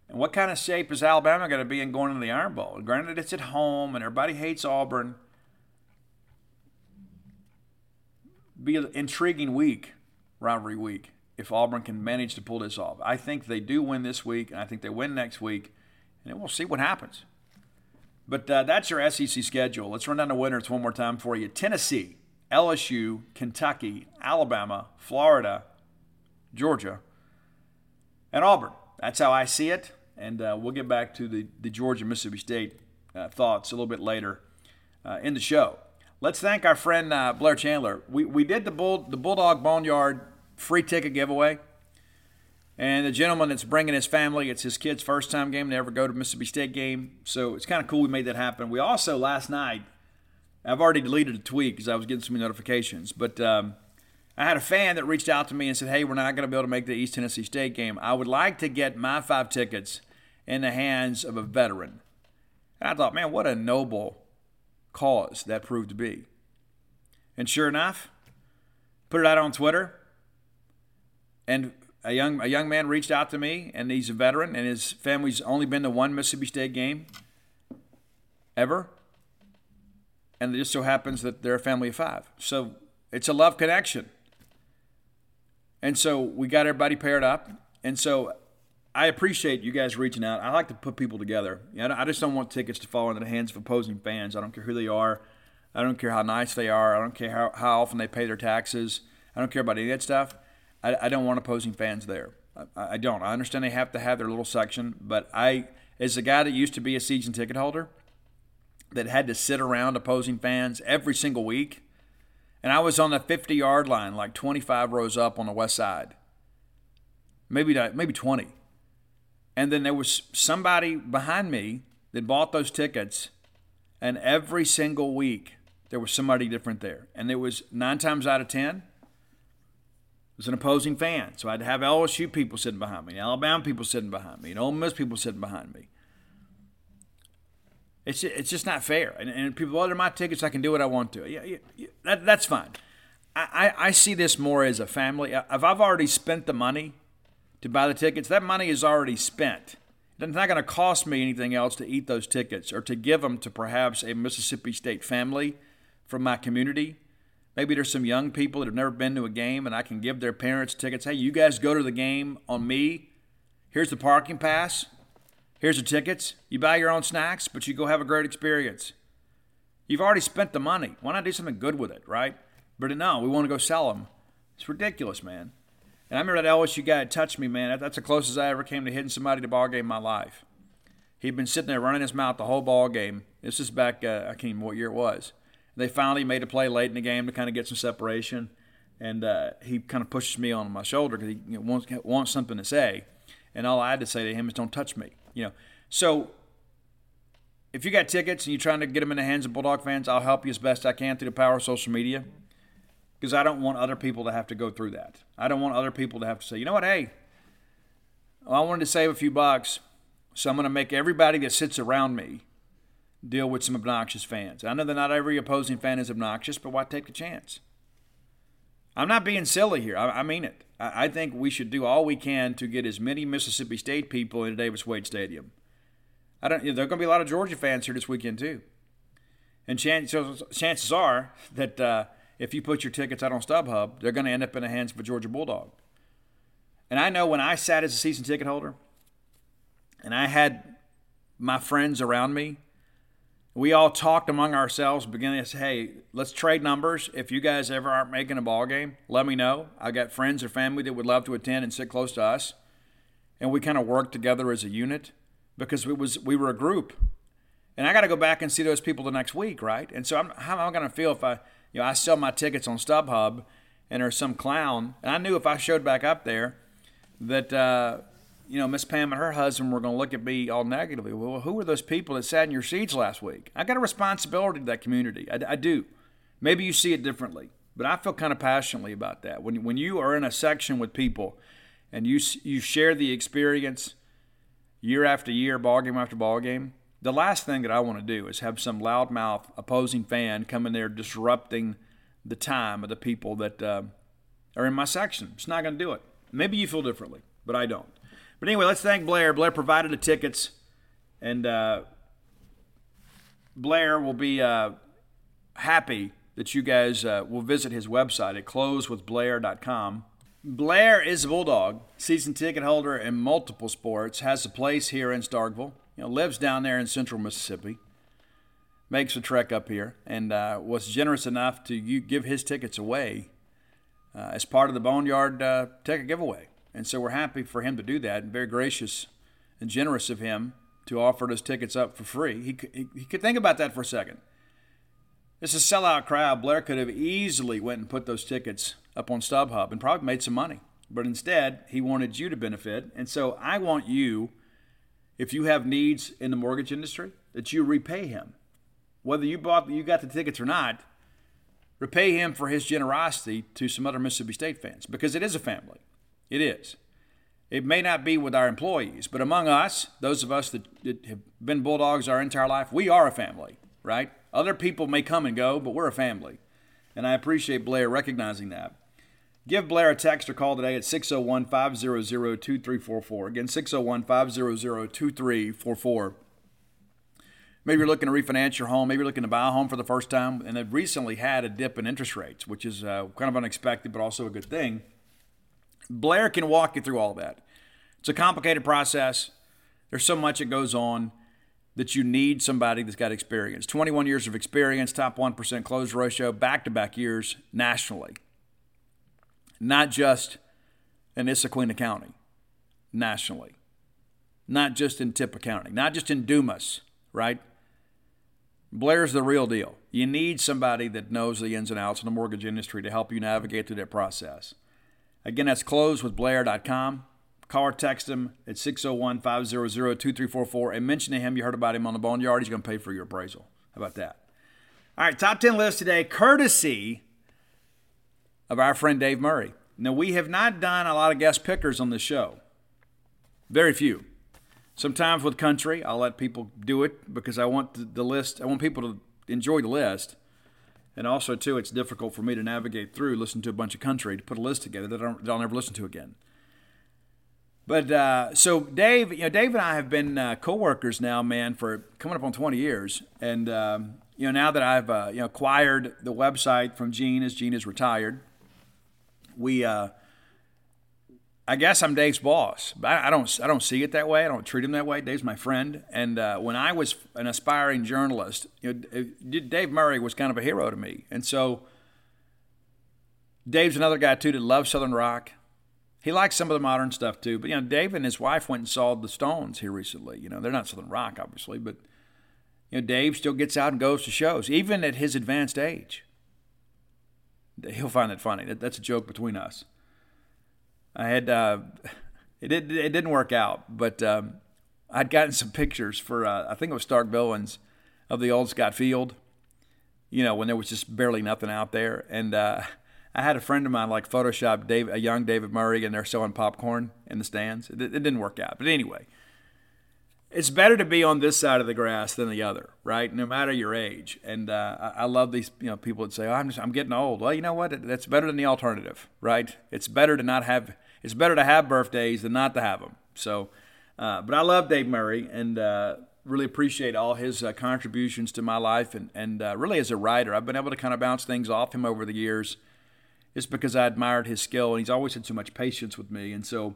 And what kind of shape is Alabama going to be in going into the Iron Bowl? And granted, it's at home and everybody hates Auburn. Be an intriguing week, rivalry week, if Auburn can manage to pull this off. I think they do win this week, and I think they win next week, and we'll see what happens. But uh, that's your S E C schedule. Let's run down the winners one more time for you. Tennessee, L S U, Kentucky, Alabama, Florida, Georgia, and Auburn. That's how I see it, and uh, we'll get back to the, the Georgia-Mississippi State uh, thoughts a little bit later uh, in the show. Let's thank our friend uh, Blair Chandler. We we did the bull the Bulldog Boneyard free ticket giveaway, and the gentleman that's bringing his family, it's his kid's first time game to ever go to Mississippi State game, so it's kind of cool we made that happen. We also, last night, I've already deleted a tweet because I was getting some notifications, but um, I had a fan that reached out to me and said, hey, we're not going to be able to make the East Tennessee State game. I would like to get my five tickets in the hands of a veteran. And I thought, man, what a noble cause that proved to be. And sure enough, put it out on Twitter, and a young a young man reached out to me, and he's a veteran, and his family's only been to one Mississippi State game ever, and it just so happens that they're a family of five. So it's a love connection. And so we got everybody paired up, and so I appreciate you guys reaching out. I like to put people together. You know, I just don't want tickets to fall into the hands of opposing fans. I don't care who they are. I don't care how nice they are. I don't care how, how often they pay their taxes. I don't care about any of that stuff. I, I don't want opposing fans there. I, I don't. I understand they have to have their little section, but I, as a guy that used to be a season ticket holder that had to sit around opposing fans every single week, and I was on the fifty-yard line, like twenty-five rows up on the west side, maybe not, maybe twenty. And then there was somebody behind me that bought those tickets, and every single week there was somebody different there. And it was nine times out of ten, it was an opposing fan. So I'd have L S U people sitting behind me, Alabama people sitting behind me, and Ole Miss people sitting behind me. It's it's just not fair. And, and people, well, they're my tickets, I can do what I want to. Yeah, yeah, yeah that, that's fine. I, I, I see this more as a family. If I've already spent the money to buy the tickets, that money is already spent. It's not going to cost me anything else to eat those tickets or to give them to perhaps a Mississippi State family from my community. Maybe there's some young people that have never been to a game, and I can give their parents tickets. Hey, you guys go to the game on me. Here's the parking pass. Here's the tickets. You buy your own snacks, but you go have a great experience. You've already spent the money. Why not do something good with it, right? But no, we want to go sell them. It's ridiculous, man. And I remember that L S U guy had touched me, man. That's the closest I ever came to hitting somebody at a ball game in my life. He'd been sitting there running his mouth the whole ball game. This is back, uh, I can't remember what year it was. They finally made a play late in the game to kind of get some separation. And uh, he kind of pushes me on my shoulder because he you know, wants, wants something to say. And all I had to say to him is, don't touch me. You know. So if you got tickets and you're trying to get them in the hands of Bulldog fans, I'll help you as best I can through the power of social media. Because I don't want other people to have to go through that. I don't want other people to have to say, you know what, hey, I wanted to save a few bucks, so I'm going to make everybody that sits around me deal with some obnoxious fans. I know that not every opposing fan is obnoxious, but why take a chance? I'm not being silly here. I, I mean it. I, I think we should do all we can to get as many Mississippi State people into Davis Wade Stadium. I don't. You know, there are going to be a lot of Georgia fans here this weekend too. And chances, chances are that uh, – if you put your tickets out on StubHub, they're going to end up in the hands of a Georgia Bulldog. And I know when I sat as a season ticket holder and I had my friends around me, we all talked among ourselves, beginning to say, hey, let's trade numbers. If you guys ever aren't making a ball game, let me know. I got friends or family that would love to attend and sit close to us. And we kind of worked together as a unit because it was we were a group. And I got to go back and see those people the next week, right? And so I'm, how am I going to feel if I – You know, I sell my tickets on StubHub, and there's some clown. And I knew if I showed back up there that, uh, you know, Miss Pam and her husband were going to look at me all negatively. Well, who were those people that sat in your seats last week? I got a responsibility to that community. I, I do. Maybe you see it differently, but I feel kind of passionately about that. When when you are in a section with people and you you share the experience year after year, ball game after ball game, the last thing that I want to do is have some loudmouth opposing fan come in there disrupting the time of the people that uh, are in my section. It's not going to do it. Maybe you feel differently, but I don't. But anyway, let's thank Blair. Blair provided the tickets, and uh, Blair will be uh, happy that you guys uh, will visit his website at close with blair dot com. Blair is a Bulldog, season ticket holder in multiple sports, has a place here in Starkville, you know, lives down there in central Mississippi, makes a trek up here, and uh, was generous enough to you give his tickets away uh, as part of the Boneyard uh, ticket giveaway. And so we're happy for him to do that, and very gracious and generous of him to offer those tickets up for free. He could, he, he could think about that for a second. It's a sellout crowd. Blair could have easily went and put those tickets up on StubHub and probably made some money. But instead, he wanted you to benefit. And so I want you, if you have needs in the mortgage industry, that you repay him. Whether you bought, you got the tickets or not, repay him for his generosity to some other Mississippi State fans, because it is a family. It is. It may not be with our employees, but among us, those of us that have been Bulldogs our entire life, we are a family, right? Other people may come and go, but we're a family. And I appreciate Blair recognizing that. Give Blair a text or call today at six oh one, five hundred, two three four four. Again, six oh one, five hundred, two three four four. Maybe you're looking to refinance your home. Maybe you're looking to buy a home for the first time. And they've recently had a dip in interest rates, which is uh, kind of unexpected, but also a good thing. Blair can walk you through all of that. It's a complicated process. There's so much that goes on that you need somebody that's got experience. twenty-one years of experience, top one percent close ratio, back-to-back years nationally. Not just in Issaquena County, nationally. Not just in Tippah County, not just in Dumas, right? Blair's the real deal. You need somebody that knows the ins and outs of the mortgage industry to help you navigate through that process. Again, that's close with blair dot com. Call or text him at six oh one, five hundred, two three four four and mention to him you heard about him on the Boneyard. He's going to pay for your appraisal. How about that? All right, top ten list today, courtesy of our friend Dave Murray. Now, we have not done a lot of guest pickers on this show. Very few. Sometimes with country, I'll let people do it because I want the list. I want people to enjoy the list. And also, too, it's difficult for me to navigate through, listen to a bunch of country, to put a list together that, I don't, that I'll never listen to again. But uh, so Dave, you know, Dave and I have been uh, co-workers now, man, for coming up on twenty years. And, um, you know, now that I've, uh, you know, acquired the website from Gene as Gene is retired, we, uh, I guess I'm Dave's boss, but I, I don't, I don't see it that way. I don't treat him that way. Dave's my friend. And uh, when I was an aspiring journalist, you know, Dave Murray was kind of a hero to me. And so Dave's another guy, too, that loves Southern rock. He likes some of the modern stuff, too. But, you know, Dave and his wife went and saw the Stones here recently. You know, they're not Southern rock, obviously. But, you know, Dave still gets out and goes to shows, even at his advanced age. He'll find that funny. That, that's a joke between us. I had uh, – it, it, it didn't work out. But um, I'd gotten some pictures for uh, – I think it was Stark Billings of the old Scott Field, you know, when there was just barely nothing out there. And uh, – I had a friend of mine like Photoshop Dave, a young David Murray, and they're selling popcorn in the stands. It, it didn't work out. But anyway, it's better to be on this side of the grass than the other, right? No matter your age. And uh, I, I love these, you know, people that say, oh, I'm just, I'm getting old. Well, you know what? That's better than the alternative, right? It's better to not have, it's better to have birthdays than not to have them. So, uh, but I love Dave Murray and uh, really appreciate all his uh, contributions to my life. And, and uh, really as a writer, I've been able to kind of bounce things off him over the years. It's because I admired his skill, and he's always had so much patience with me. And so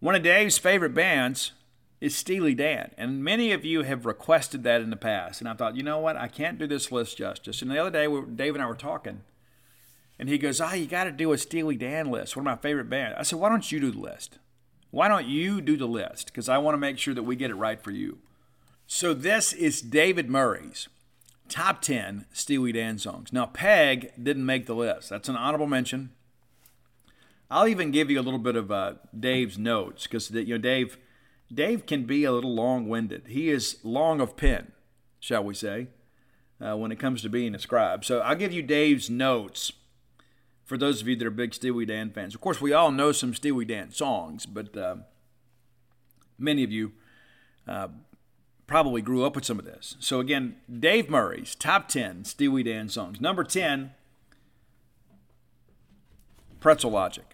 one of Dave's favorite bands is Steely Dan. And many of you have requested that in the past. And I thought, you know what? I can't do this list justice. And the other day, we, Dave and I were talking, and he goes, oh, you got to do a Steely Dan list, one of my favorite bands. I said, why don't you do the list? Why don't you do the list? Because I want to make sure that we get it right for you. So this is David Murray's Top ten Steely Dan songs. Now, Peg didn't make the list. That's an honorable mention. I'll even give you a little bit of uh, Dave's notes, because you know Dave, Dave can be a little long-winded. He is long of pen, shall we say, uh, when it comes to being a scribe. So I'll give you Dave's notes for those of you that are big Steely Dan fans. Of course, we all know some Steely Dan songs, but uh, many of you uh, probably grew up with some of this. So again, Dave Murray's top ten Steely Dan songs. Number ten, Pretzel Logic.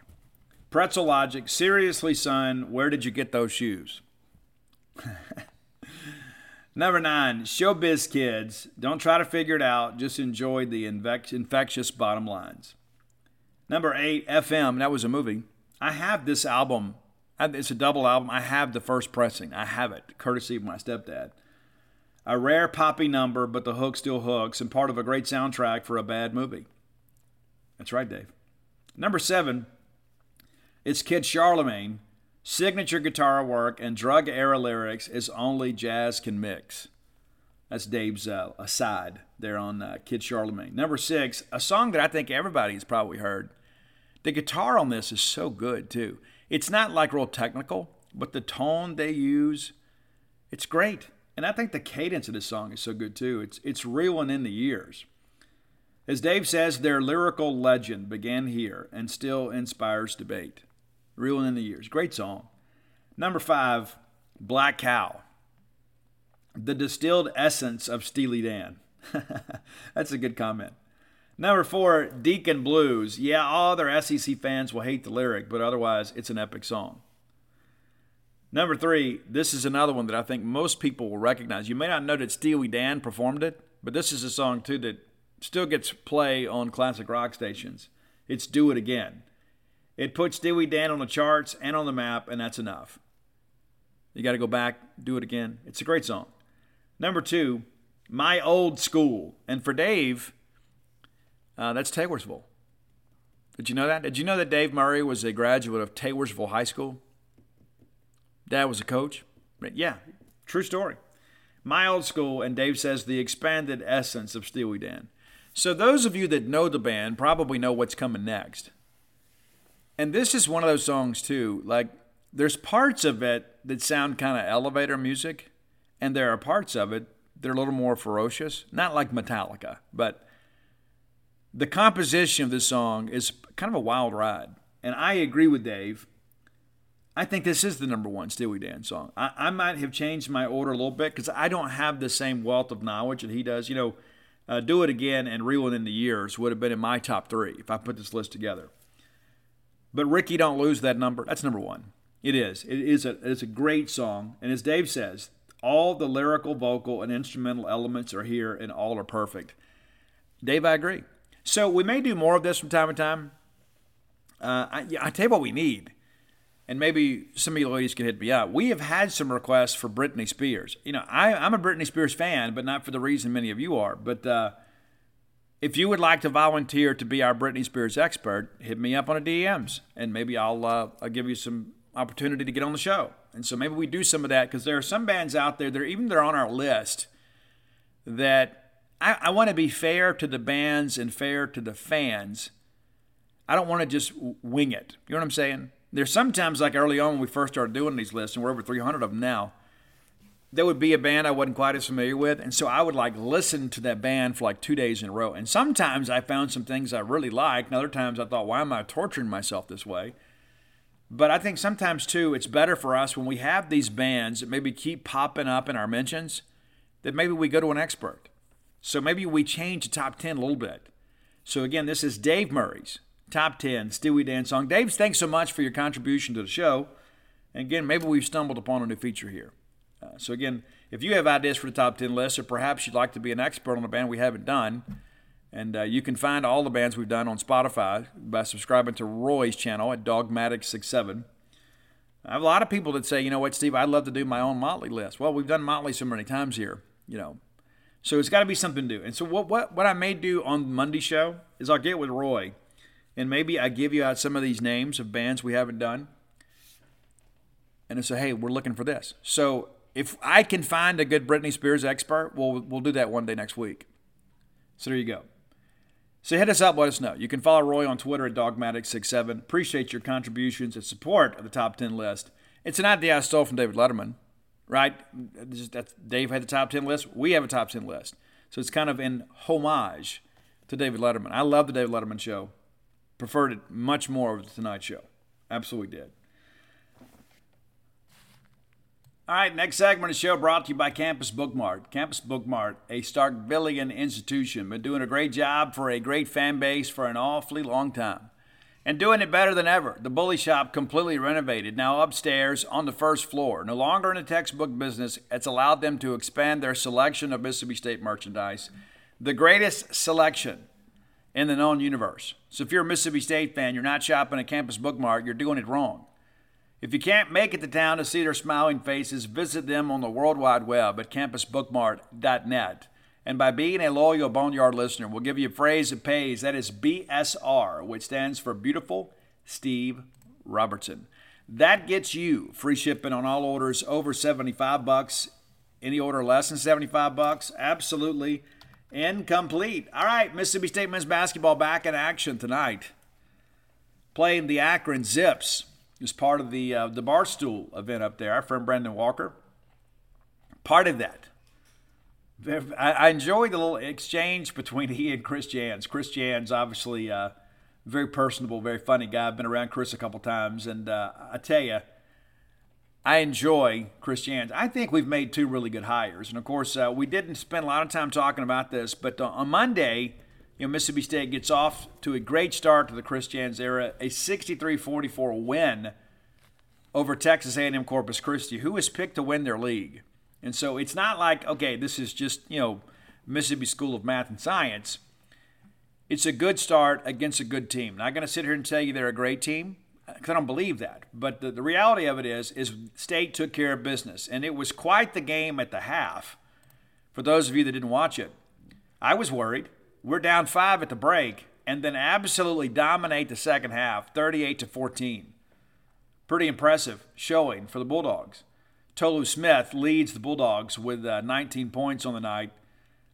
Pretzel Logic, seriously, son, where did you get those shoes? Number nine, Showbiz Kids. Don't try to figure it out. Just enjoy the invex- infectious bottom lines. Number eight, F M. That was a movie. I have this album. It's a double album. I have the first pressing. I have it, courtesy of my stepdad. A rare poppy number, but the hook still hooks, and part of a great soundtrack for a bad movie. That's right, Dave. Number seven, it's Kid Charlemagne. Signature guitar work and drug-era lyrics is only jazz can mix. That's Dave's uh, aside there on uh, Kid Charlemagne. Number six, a song that I think everybody's probably heard. The guitar on this is so good, too. It's not like real technical, but the tone they use, it's great. And I think the cadence of this song is so good, too. It's, it's real and in the ears. As Dave says, their lyrical legend began here and still inspires debate. Reeling in the Years. Great song. Number five, Black Cow. The distilled essence of Steely Dan. That's a good comment. Number four, Deacon Blues. Yeah, all their S E C fans will hate the lyric, but otherwise it's an epic song. Number three, this is another one that I think most people will recognize. You may not know that Steely Dan performed it, but this is a song too that still gets play on classic rock stations. It's Do It Again. It puts Steely Dan on the charts and on the map, and that's enough. You got to go back, do it again. It's a great song. Number two, My Old School. And for Dave, uh, that's Taylorsville. Did you know that? Did you know that Dave Murray was a graduate of Taylorsville High School? Dad was a coach. But yeah, true story. My Old School, and Dave says the expanded essence of Steely Dan. So those of you that know the band probably know what's coming next. And this is one of those songs, too. Like, there's parts of it that sound kind of elevator music, and there are parts of it that are a little more ferocious. Not like Metallica, but the composition of this song is kind of a wild ride. And I agree with Dave. I think this is the number one Steely Dan song. I, I might have changed my order a little bit because I don't have the same wealth of knowledge that he does. You know, uh, Do It Again and Reeling in the Years would have been in my top three if I put this list together. But Ricky, Don't Lose That Number, that's number one. It is. It is a, it's a great song. And as Dave says, all the lyrical, vocal, and instrumental elements are here, and all are perfect. Dave, I agree. So we may do more of this from time to time. Uh, I, I tell you what we need, and maybe some of you ladies can hit me up. We have had some requests for Britney Spears. You know, I, I'm a Britney Spears fan, but not for the reason many of you are. But uh, if you would like to volunteer to be our Britney Spears expert, hit me up on the D Ms, and maybe I'll, uh, I'll give you some opportunity to get on the show. And so maybe we do some of that, because there are some bands out there that are, even they're on our list, that I, I want to be fair to the bands and fair to the fans. I don't want to just wing it. You know what I'm saying? There's sometimes, like early on when we first started doing these lists, and we're over three hundred of them now, there would be a band I wasn't quite as familiar with, and so I would like listen to that band for like two days in a row. And sometimes I found some things I really liked, and other times I thought, why am I torturing myself this way? But I think sometimes, too, it's better for us when we have these bands that maybe keep popping up in our mentions, that maybe we go to an expert. So maybe we change the top ten a little bit. So again, this is Dave Murray's top ten Steely Dan song. Dave, thanks so much for your contribution to the show. And again, maybe we've stumbled upon a new feature here. So again, if you have ideas for the top ten list, or perhaps you'd like to be an expert on a band we haven't done, and uh, you can find all the bands we've done on Spotify by subscribing to Roy's channel at Dogmatic sixty-seven. I have a lot of people that say, you know what, Steve, I'd love to do my own Motley list. Well, we've done Motley so many times here, you know. So it's got to be something new. And so what, what, what I may do on Monday show is I'll get with Roy, and maybe I give you out some of these names of bands we haven't done, and I say, hey, we're looking for this. So if I can find a good Britney Spears expert, we'll we'll do that one day next week. So there you go. So hit us up, let us know. You can follow Roy on Twitter at Dogmatic sixty-seven. Appreciate your contributions and support of the Top ten list. It's an idea I stole from David Letterman, right? That's, Dave had the Top ten list. We have a Top ten list. So it's kind of in homage to David Letterman. I love the David Letterman show. Preferred it much more over The Tonight Show. Absolutely did. All right, next segment of the show brought to you by Campus Book Mart. Campus Book Mart, a Starkvillian institution, been doing a great job for a great fan base for an awfully long time. And doing it better than ever. The Bully Shop completely renovated, now upstairs on the first floor. No longer in the textbook business, it's allowed them to expand their selection of Mississippi State merchandise. The greatest selection in the known universe. So if you're a Mississippi State fan, you're not shopping at Campus Book Mart, you're doing it wrong. If you can't make it to town to see their smiling faces, visit them on the World Wide Web at campus book mart dot net. And by being a loyal Boneyard listener, we'll give you a phrase that pays. That is B S R, which stands for Beautiful Steve Robertson. That gets you free shipping on all orders over seventy-five bucks. Any order less than seventy-five bucks, absolutely incomplete. All right, Mississippi State men's basketball back in action tonight, playing the Akron Zips. It was part of the uh, the Barstool event up there. Our friend Brandon Walker, part of that. I, I enjoyed the little exchange between he and Chris Jans. Chris Jans, obviously, uh, very personable, very funny guy. I've been around Chris a couple times, and uh, I tell you, I enjoy Chris Jans. I think we've made two really good hires. And, of course, uh, we didn't spend a lot of time talking about this, but on Monday, you know, Mississippi State gets off to a great start to the Chris Jans era, a sixty-three forty-four win over Texas A and M Corpus Christi, who is picked to win their league. And so it's not like, okay, this is just, you know, Mississippi School of Math and Science. It's a good start against a good team. Not going to sit here and tell you they're a great team, because I don't believe that. But the, the reality of it is, is State took care of business. And it was quite the game at the half. For those of you that didn't watch it, I was worried. We're down five at the break and then absolutely dominate the second half, thirty-eight to fourteen. Pretty impressive showing for the Bulldogs. Tolu Smith leads the Bulldogs with uh, nineteen points on the night.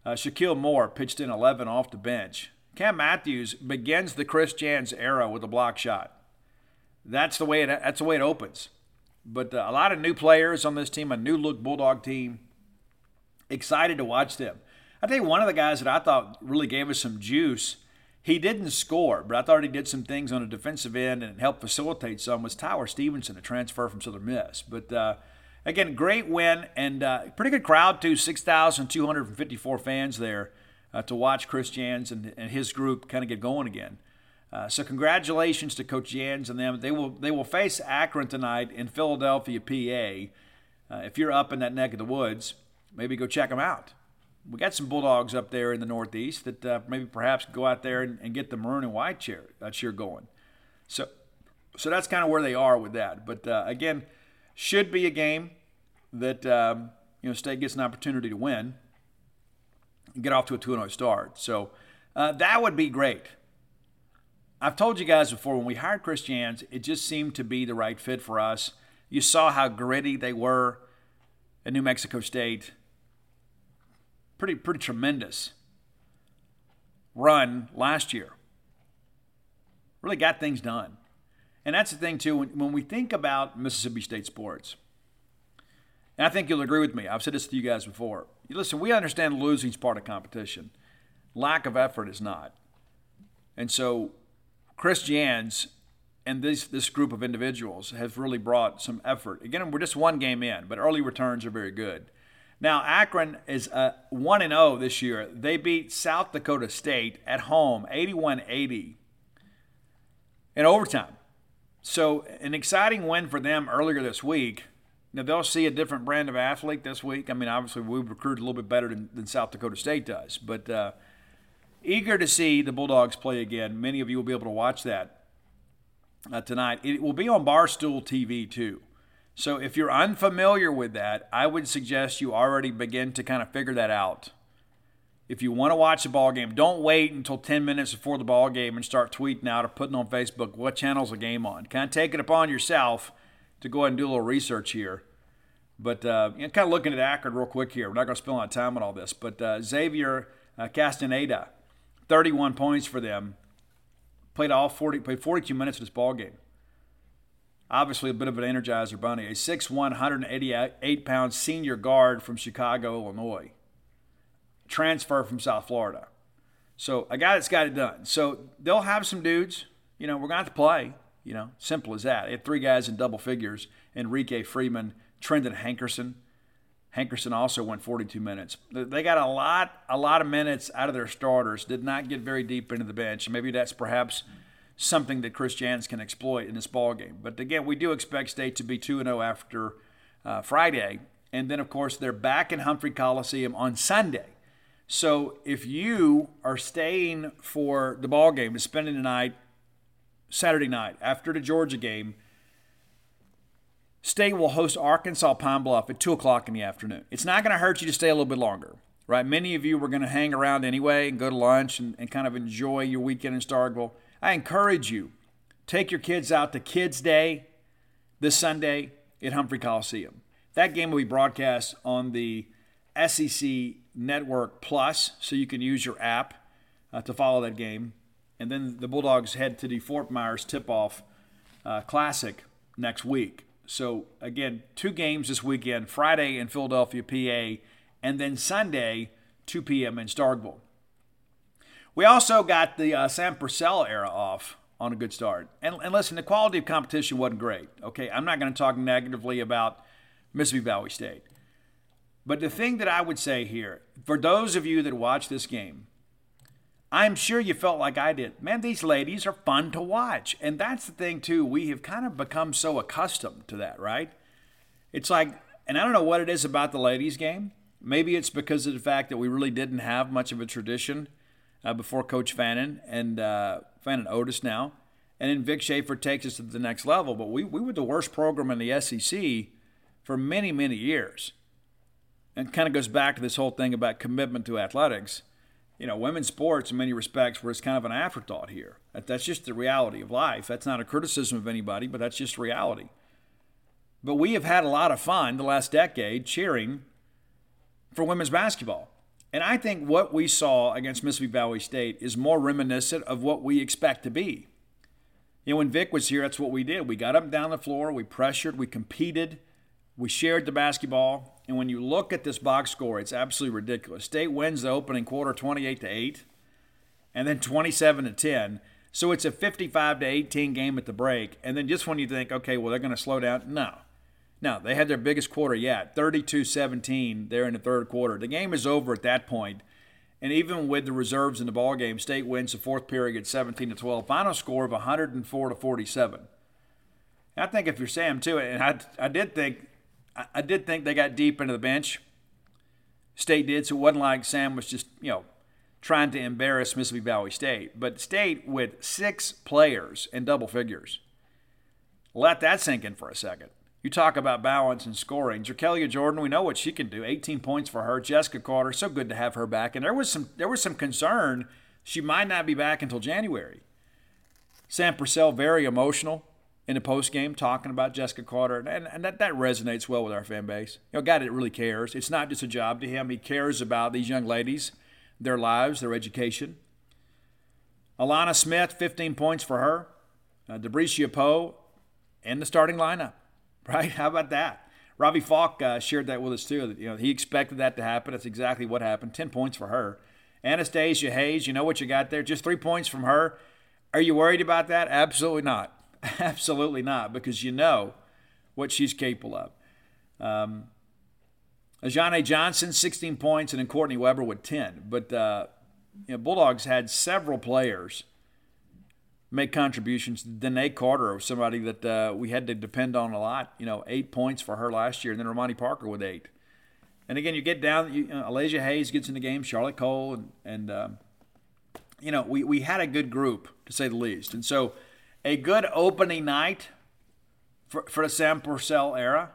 Uh, Shaquille Moore pitched in eleven off the bench. Cam Matthews begins the Chris Jans era with a block shot. That's the way it, that's the way it opens. But uh, a lot of new players on this team, a new-look Bulldog team. Excited to watch them. I think one of the guys that I thought really gave us some juice, he didn't score, but I thought he did some things on the defensive end and helped facilitate some, was Tyler Stevenson, a transfer from Southern Miss. But, uh, again, great win and uh, pretty good crowd, too, six thousand two hundred fifty-four fans there uh, to watch Chris Jans and, and his group kind of get going again. Uh, so congratulations to Coach Jans and them. They will they will face Akron tonight in Philadelphia, P A. Uh, if you're up in that neck of the woods, maybe go check them out. We got some Bulldogs up there in the Northeast that uh, maybe perhaps go out there and, and get the maroon and white cheer, uh, cheer going. So so that's kind of where they are with that. But, uh, again, should be a game that, um, you know, State gets an opportunity to win and get off to a two and oh start. So uh, that would be great. I've told you guys before, when we hired Chris Jans, it just seemed to be the right fit for us. You saw how gritty they were at New Mexico State. Pretty, pretty tremendous run last year. Really got things done. And that's the thing, too, when, when we think about Mississippi State sports, and I think you'll agree with me. I've said this to you guys before. You listen, we understand losing is part of competition. Lack of effort is not. And so Chris Jans and this, this group of individuals have really brought some effort. Again, we're just one game in, but early returns are very good. Now, Akron is uh, one and oh this year. They beat South Dakota State at home, eighty-one eighty, in overtime. So, an exciting win for them earlier this week. Now, they'll see a different brand of athlete this week. I mean, obviously, we recruited a little bit better than, than South Dakota State does. But uh, eager to see the Bulldogs play again. Many of you will be able to watch that uh, tonight. It will be on Barstool T V, too. So if you're unfamiliar with that, I would suggest you already begin to kind of figure that out. If you want to watch the ball game, don't wait until ten minutes before the ball game and start tweeting out or putting on Facebook what channel's the game on. Kind of take it upon yourself to go ahead and do a little research here. But uh, kind of looking at Akron real quick here. We're not going to spend a lot of time on all this. But uh, Xavier uh, Castaneda thirty-one points for them. Played all forty, played forty-two minutes of this ball game. Obviously, a bit of an energizer bunny. A six foot one, one hundred eighty-eight pound senior guard from Chicago, Illinois. Transfer from South Florida. So a guy that's got it done. So they'll have some dudes. You know, we're going to have to play. You know, simple as that. They had three guys in double figures. Enrique Freeman, Trendon Hankerson. Hankerson also went forty-two minutes. They got a lot, a lot of minutes out of their starters. Did not get very deep into the bench. Maybe that's perhaps something that Chris Jans can exploit in this ball game. But again, we do expect State to be two and oh after uh, Friday. And then, of course, they're back in Humphrey Coliseum on Sunday. So if you are staying for the ball game and spending the night, Saturday night, after the Georgia game, State will host Arkansas Pine Bluff at two o'clock in the afternoon. It's not going to hurt you to stay a little bit longer, right? Many of you were going to hang around anyway and go to lunch and, and kind of enjoy your weekend in Starkville. I encourage you, take your kids out to Kids Day this Sunday at Humphrey Coliseum. That game will be broadcast on the S E C Network Plus, so you can use your app uh, to follow that game. And then the Bulldogs head to the Fort Myers Tip-Off uh, Classic next week. So, again, two games this weekend, Friday in Philadelphia, P A, and then Sunday, two p.m. in Starkville. We also got the uh, Sam Purcell era off on a good start. And, and listen, the quality of competition wasn't great. Okay, I'm not going to talk negatively about Mississippi Valley State. But the thing that I would say here, for those of you that watch this game, I'm sure you felt like I did. Man, these ladies are fun to watch. And that's the thing, too. We have kind of become so accustomed to that, right? It's like, and I don't know what it is about the ladies' game. Maybe it's because of the fact that we really didn't have much of a tradition Uh, before Coach Fannin and uh, Fannin Otis now. And then Vic Schaefer takes us to the next level. But we, we were the worst program in the S E C for many, many years. And kind of goes back to this whole thing about commitment to athletics. You know, women's sports in many respects was kind of an afterthought here. That, that's just the reality of life. That's not a criticism of anybody, but that's just reality. But we have had a lot of fun the last decade cheering for women's basketball. And I think what we saw against Mississippi Valley State is more reminiscent of what we expect to be. You know, when Vic was here, that's what we did. We got up and down the floor, we pressured, we competed, we shared the basketball. And when you look at this box score, it's absolutely ridiculous. State wins the opening quarter twenty-eight to eight, and then twenty-seven to ten. So it's a fifty-five to eighteen game at the break. And then just when you think, okay, well, they're going to slow down, no. No, they had their biggest quarter yet, thirty-two seventeen there in the third quarter. The game is over at that point. And even with the reserves in the ballgame, State wins the fourth period seventeen to twelve. Final score of one hundred four to forty-seven. I think if you're Sam, too, and I, I did think I did think they got deep into the bench. State did, so it wasn't like Sam was just, you know, trying to embarrass Mississippi Valley State. But State with six players in double figures. Let that sink in for a second. You talk about balance and scoring. Jerkelia Jordan, we know what she can do. eighteen points for her. Jessica Carter, so good to have her back. And there was some there was some concern she might not be back until January. Sam Purcell, very emotional in the postgame, talking about Jessica Carter. And, and that, that resonates well with our fan base. You know, a guy that really cares. It's not just a job to him. He cares about these young ladies, their lives, their education. Alana Smith, fifteen points for her. Uh, DeBrecia Poe in the starting lineup. Right? How about that? Robbie Falk uh, shared that with us, too. That, you know, he expected that to happen. That's exactly what happened. Ten points for her. Anastasia Hayes, you know what you got there. Just three points from her. Are you worried about that? Absolutely not. Absolutely not, because you know what she's capable of. Um, Ajane Johnson, sixteen points, and then Courtney Weber with ten. But uh, you know, Bulldogs had several players make contributions. Danae Carter, somebody that uh, we had to depend on a lot, you know, eight points for her last year, and then Romani Parker with eight. And again, you get down, you know, Alasia Hayes gets in the game, Charlotte Cole, and, and um, you know, we, we had a good group, to say the least. And so a good opening night for, for the Sam Purcell era,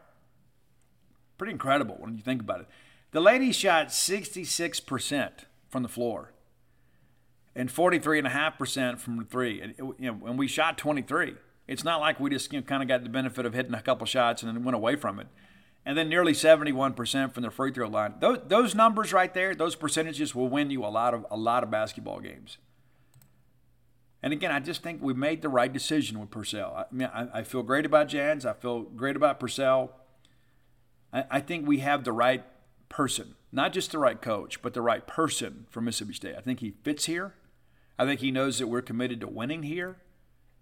pretty incredible when you think about it. The ladies shot sixty-six percent from the floor. And forty-three point five percent from the three. And, you know, and we shot twenty-three. It's not like we just, you know, kind of got the benefit of hitting a couple shots and then went away from it. And then nearly seventy-one percent from the free throw line. Those, those numbers right there, those percentages will win you a lot of a lot of basketball games. And again, I just think we made the right decision with Purcell. I mean, I, I feel great about Jans. I feel great about Purcell. I, I think we have the right person, not just the right coach, but the right person for Mississippi State. I think he fits here. I think he knows that we're committed to winning here,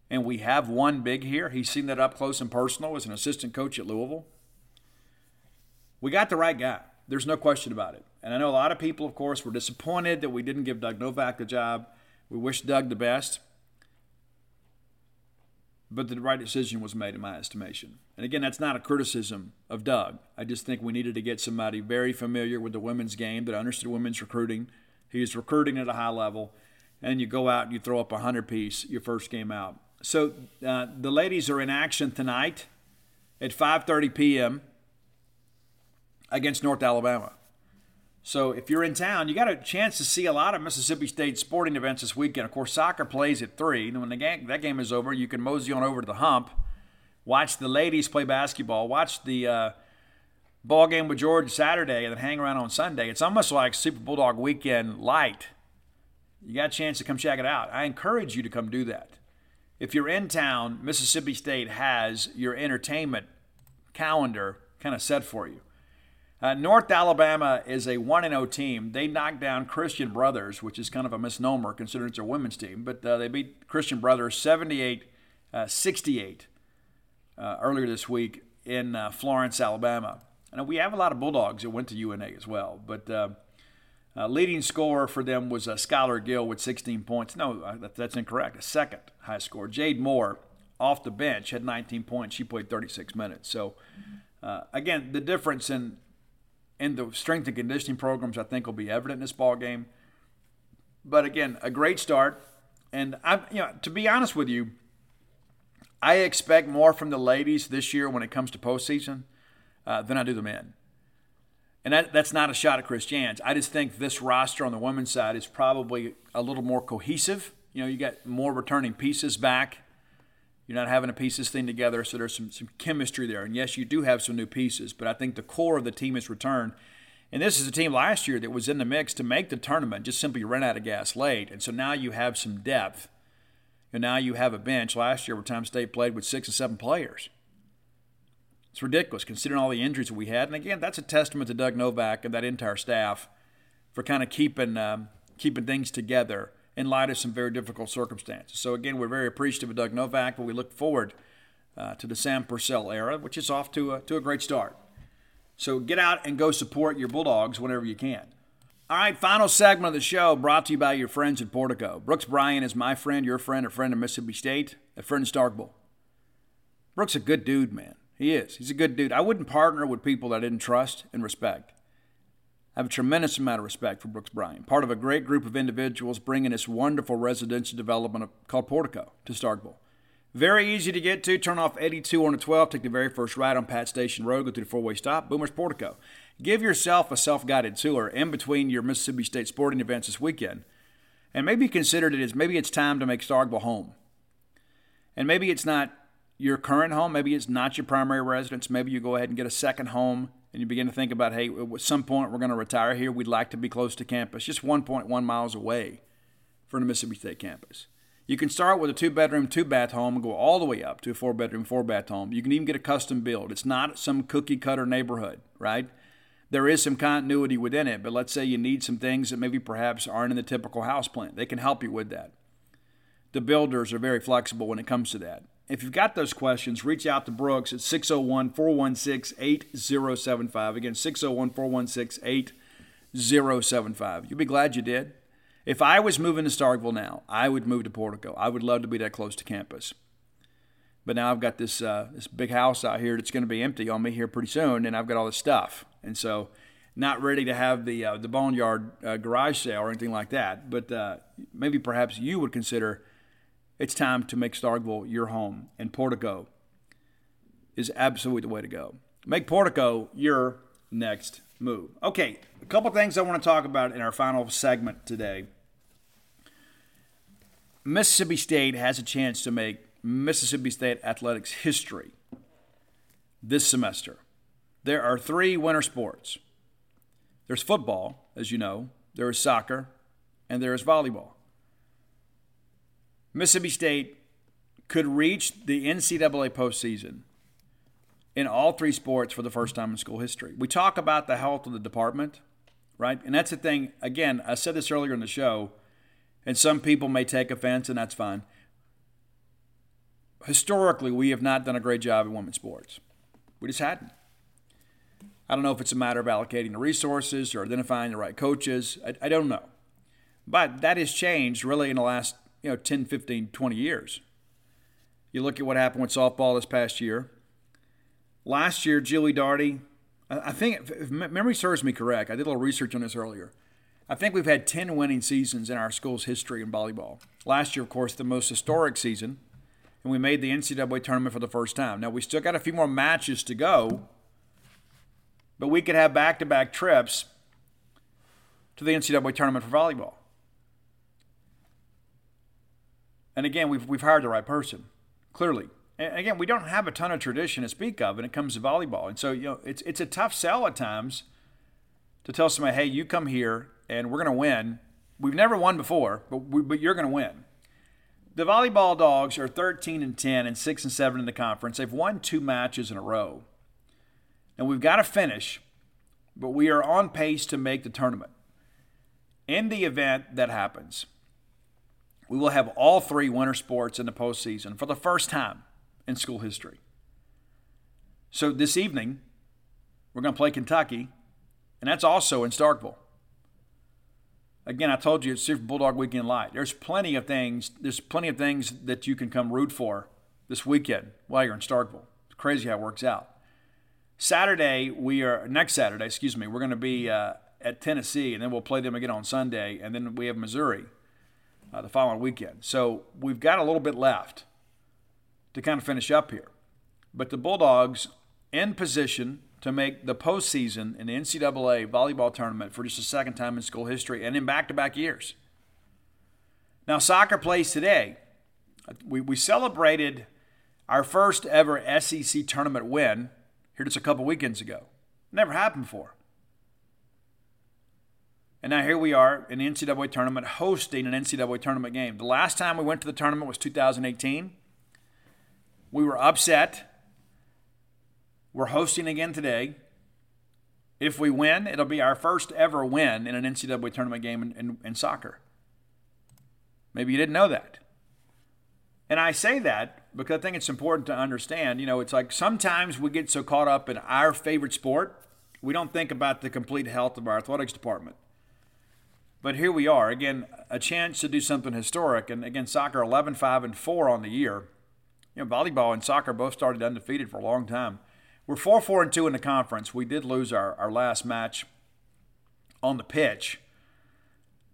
and we have won big here. He's seen that up close and personal as an assistant coach at Louisville. We got the right guy. There's no question about it. And I know a lot of people, of course, were disappointed that we didn't give Doug Novak the job. We wish Doug the best. But the right decision was made in my estimation. And again, that's not a criticism of Doug. I just think we needed to get somebody very familiar with the women's game that understood women's recruiting. He was recruiting at a high level. And you go out and you throw up a hundred-piece your first game out. So uh, the ladies are in action tonight at five thirty p.m. against North Alabama. So if you're in town, you got a chance to see a lot of Mississippi State sporting events this weekend. Of course, soccer plays at three. And when the game, that game is over, you can mosey on over to the Hump, watch the ladies play basketball, watch the uh, ball game with Georgia Saturday, and then hang around on Sunday. It's almost like Super Bulldog Weekend light. You got a chance to come check it out. I encourage you to come do that. If you're in town, Mississippi State has your entertainment calendar kind of set for you. Uh, North Alabama is a one and oh team. They knocked down Christian Brothers, which is kind of a misnomer considering it's a women's team, but uh, they beat Christian Brothers seventy-eight sixty-eight uh, earlier this week in uh, Florence, Alabama. And we have a lot of Bulldogs that went to U N A as well, but uh, Uh, leading scorer for them was uh, Skylar Gill with sixteen points. No, that, that's incorrect. A second high score. Jade Moore, off the bench, had nineteen points. She played thirty-six minutes. So, uh, again, the difference in in the strength and conditioning programs, I think, will be evident in this ballgame. But, again, a great start. And, I, you know, to be honest with you, I expect more from the ladies this year when it comes to postseason uh, than I do the men. And that, that's not a shot at Chris Jans. I just think this roster on the women's side is probably a little more cohesive. You know, you got more returning pieces back. You're not having a pieces thing together, so there's some, some chemistry there. And, yes, you do have some new pieces, but I think the core of the team has returned. And this is a team last year that was in the mix to make the tournament, just simply ran out of gas late. And so now you have some depth. And now you have a bench. Last year, Time State played with six and seven players. It's ridiculous considering all the injuries we had. And, again, that's a testament to Doug Novak and that entire staff for kind of keeping um, keeping things together in light of some very difficult circumstances. So, again, we're very appreciative of Doug Novak, but we look forward uh, to the Sam Purcell era, which is off to a, to a great start. So get out and go support your Bulldogs whenever you can. All right, final segment of the show brought to you by your friends at Portico. Brooks Bryan is my friend, your friend, a friend of Mississippi State, a friend of Starkville. Brooks is a good dude, man. He is. He's a good dude. I wouldn't partner with people that I didn't trust and respect. I have a tremendous amount of respect for Brooks Bryan, part of a great group of individuals bringing this wonderful residential development called Portico to Starkville. Very easy to get to. Turn off eighty-two on the twelve. Take the very first ride on Pat Station Road. Go through the four-way stop. Boomer's Portico. Give yourself a self-guided tour in between your Mississippi State sporting events this weekend. And maybe consider it as maybe it's time to make Starkville home. And maybe it's not your current home, maybe it's not your primary residence. Maybe you go ahead and get a second home and you begin to think about, hey, at some point we're going to retire here. We'd like to be close to campus, just one point one miles away from the Mississippi State campus. You can start with a two-bedroom, two-bath home and go all the way up to a four-bedroom, four-bath home. You can even get a custom build. It's not some cookie-cutter neighborhood, right? There is some continuity within it, but let's say you need some things that maybe perhaps aren't in the typical house plan. They can help you with that. The builders are very flexible when it comes to that. If you've got those questions, reach out to Brooks at six oh one, four one six, eight oh seven five. Again, six oh one, four one six, eight oh seven five. You'll be glad you did. If I was moving to Starkville now, I would move to Portico. I would love to be that close to campus. But now I've got this uh, this big house out here that's going to be empty on me here pretty soon, and I've got all this stuff. And so not ready to have the, uh, the Boneyard uh, garage sale or anything like that. But uh, maybe perhaps you would consider it's time to make Starkville your home, and Portico is absolutely the way to go. Make Portico your next move. Okay, a couple things I want to talk about in our final segment today. Mississippi State has a chance to make Mississippi State athletics history this semester. There are three winter sports. There's football, as you know, there is soccer, and there is volleyball. Mississippi State could reach the N C double A postseason in all three sports for the first time in school history. We talk about the health of the department, right? And that's the thing. Again, I said this earlier in the show, and some people may take offense, and that's fine. Historically, we have not done a great job in women's sports. We just hadn't. I don't know if it's a matter of allocating the resources or identifying the right coaches. I, I don't know. But that has changed really in the last, you know, ten, fifteen, twenty years. You look at what happened with softball this past year. Last year, Julie Daugherty, I think, if memory serves me correct, I did a little research on this earlier. I think we've had ten winning seasons in our school's history in volleyball. Last year, of course, the most historic season, and we made the N C double A tournament for the first time. Now, we still got a few more matches to go, but we could have back-to-back trips to the N C double A tournament for volleyball. And again, we've we've hired the right person, clearly. And again, we don't have a ton of tradition to speak of when it comes to volleyball. And so, you know, it's it's a tough sell at times to tell somebody, hey, you come here and we're going to win. We've never won before, but we, but you're going to win. The volleyball dogs are thirteen and ten and six and seven in the conference. They've won two matches in a row. And we've got to finish, but we are on pace to make the tournament. In the event that happens, we will have all three winter sports in the postseason for the first time in school history. So this evening, we're going to play Kentucky, and that's also in Starkville. Again, I told you it's Super Bulldog Weekend Light. There's plenty of things. There's plenty of things that you can come root for this weekend while you're in Starkville. It's crazy how it works out. Saturday, we are next Saturday. Excuse me. We're going to be uh, at Tennessee, and then we'll play them again on Sunday, and then we have Missouri uh, the following weekend. So we've got a little bit left to kind of finish up here. But the Bulldogs in position to make the postseason in the N C double A volleyball tournament for just the second time in school history and in back-to-back years. Now, soccer plays today. We, we celebrated our first ever S E C tournament win here just a couple weekends ago. Never happened before. And now here we are in the N C double A tournament hosting an N C double A tournament game. The last time we went to the tournament was two thousand eighteen. We were upset. We're hosting again today. If we win, it'll be our first ever win in an N C double A tournament game in, in, in soccer. Maybe you didn't know that. And I say that because I think it's important to understand, you know, it's like sometimes we get so caught up in our favorite sport, we don't think about the complete health of our athletics department. But here we are, again, a chance to do something historic. And again, soccer eleven, five, and four on the year. You know, volleyball and soccer both started undefeated for a long time. We're four, four, and two in the conference. We did lose our, our last match on the pitch,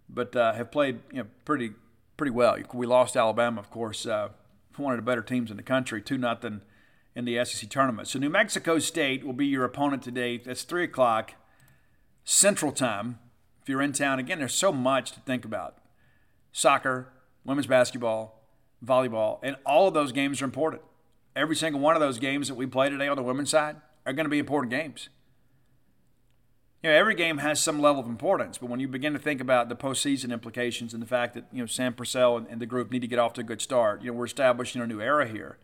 but uh, have played you know pretty pretty well. We lost Alabama, of course, uh, one of the better teams in the country, two nothing in the S E C tournament. So New Mexico State will be your opponent today. That's three o'clock Central Time if you're in town. Again, there's so much to think about. Soccer, women's basketball, volleyball, and all of those games are important. Every single one of those games that we play today on the women's side are going to be important games. You know, every game has some level of importance, but when you begin to think about the postseason implications and the fact that, you know, Sam Purcell and, and the group need to get off to a good start, you know, we're establishing a new era here.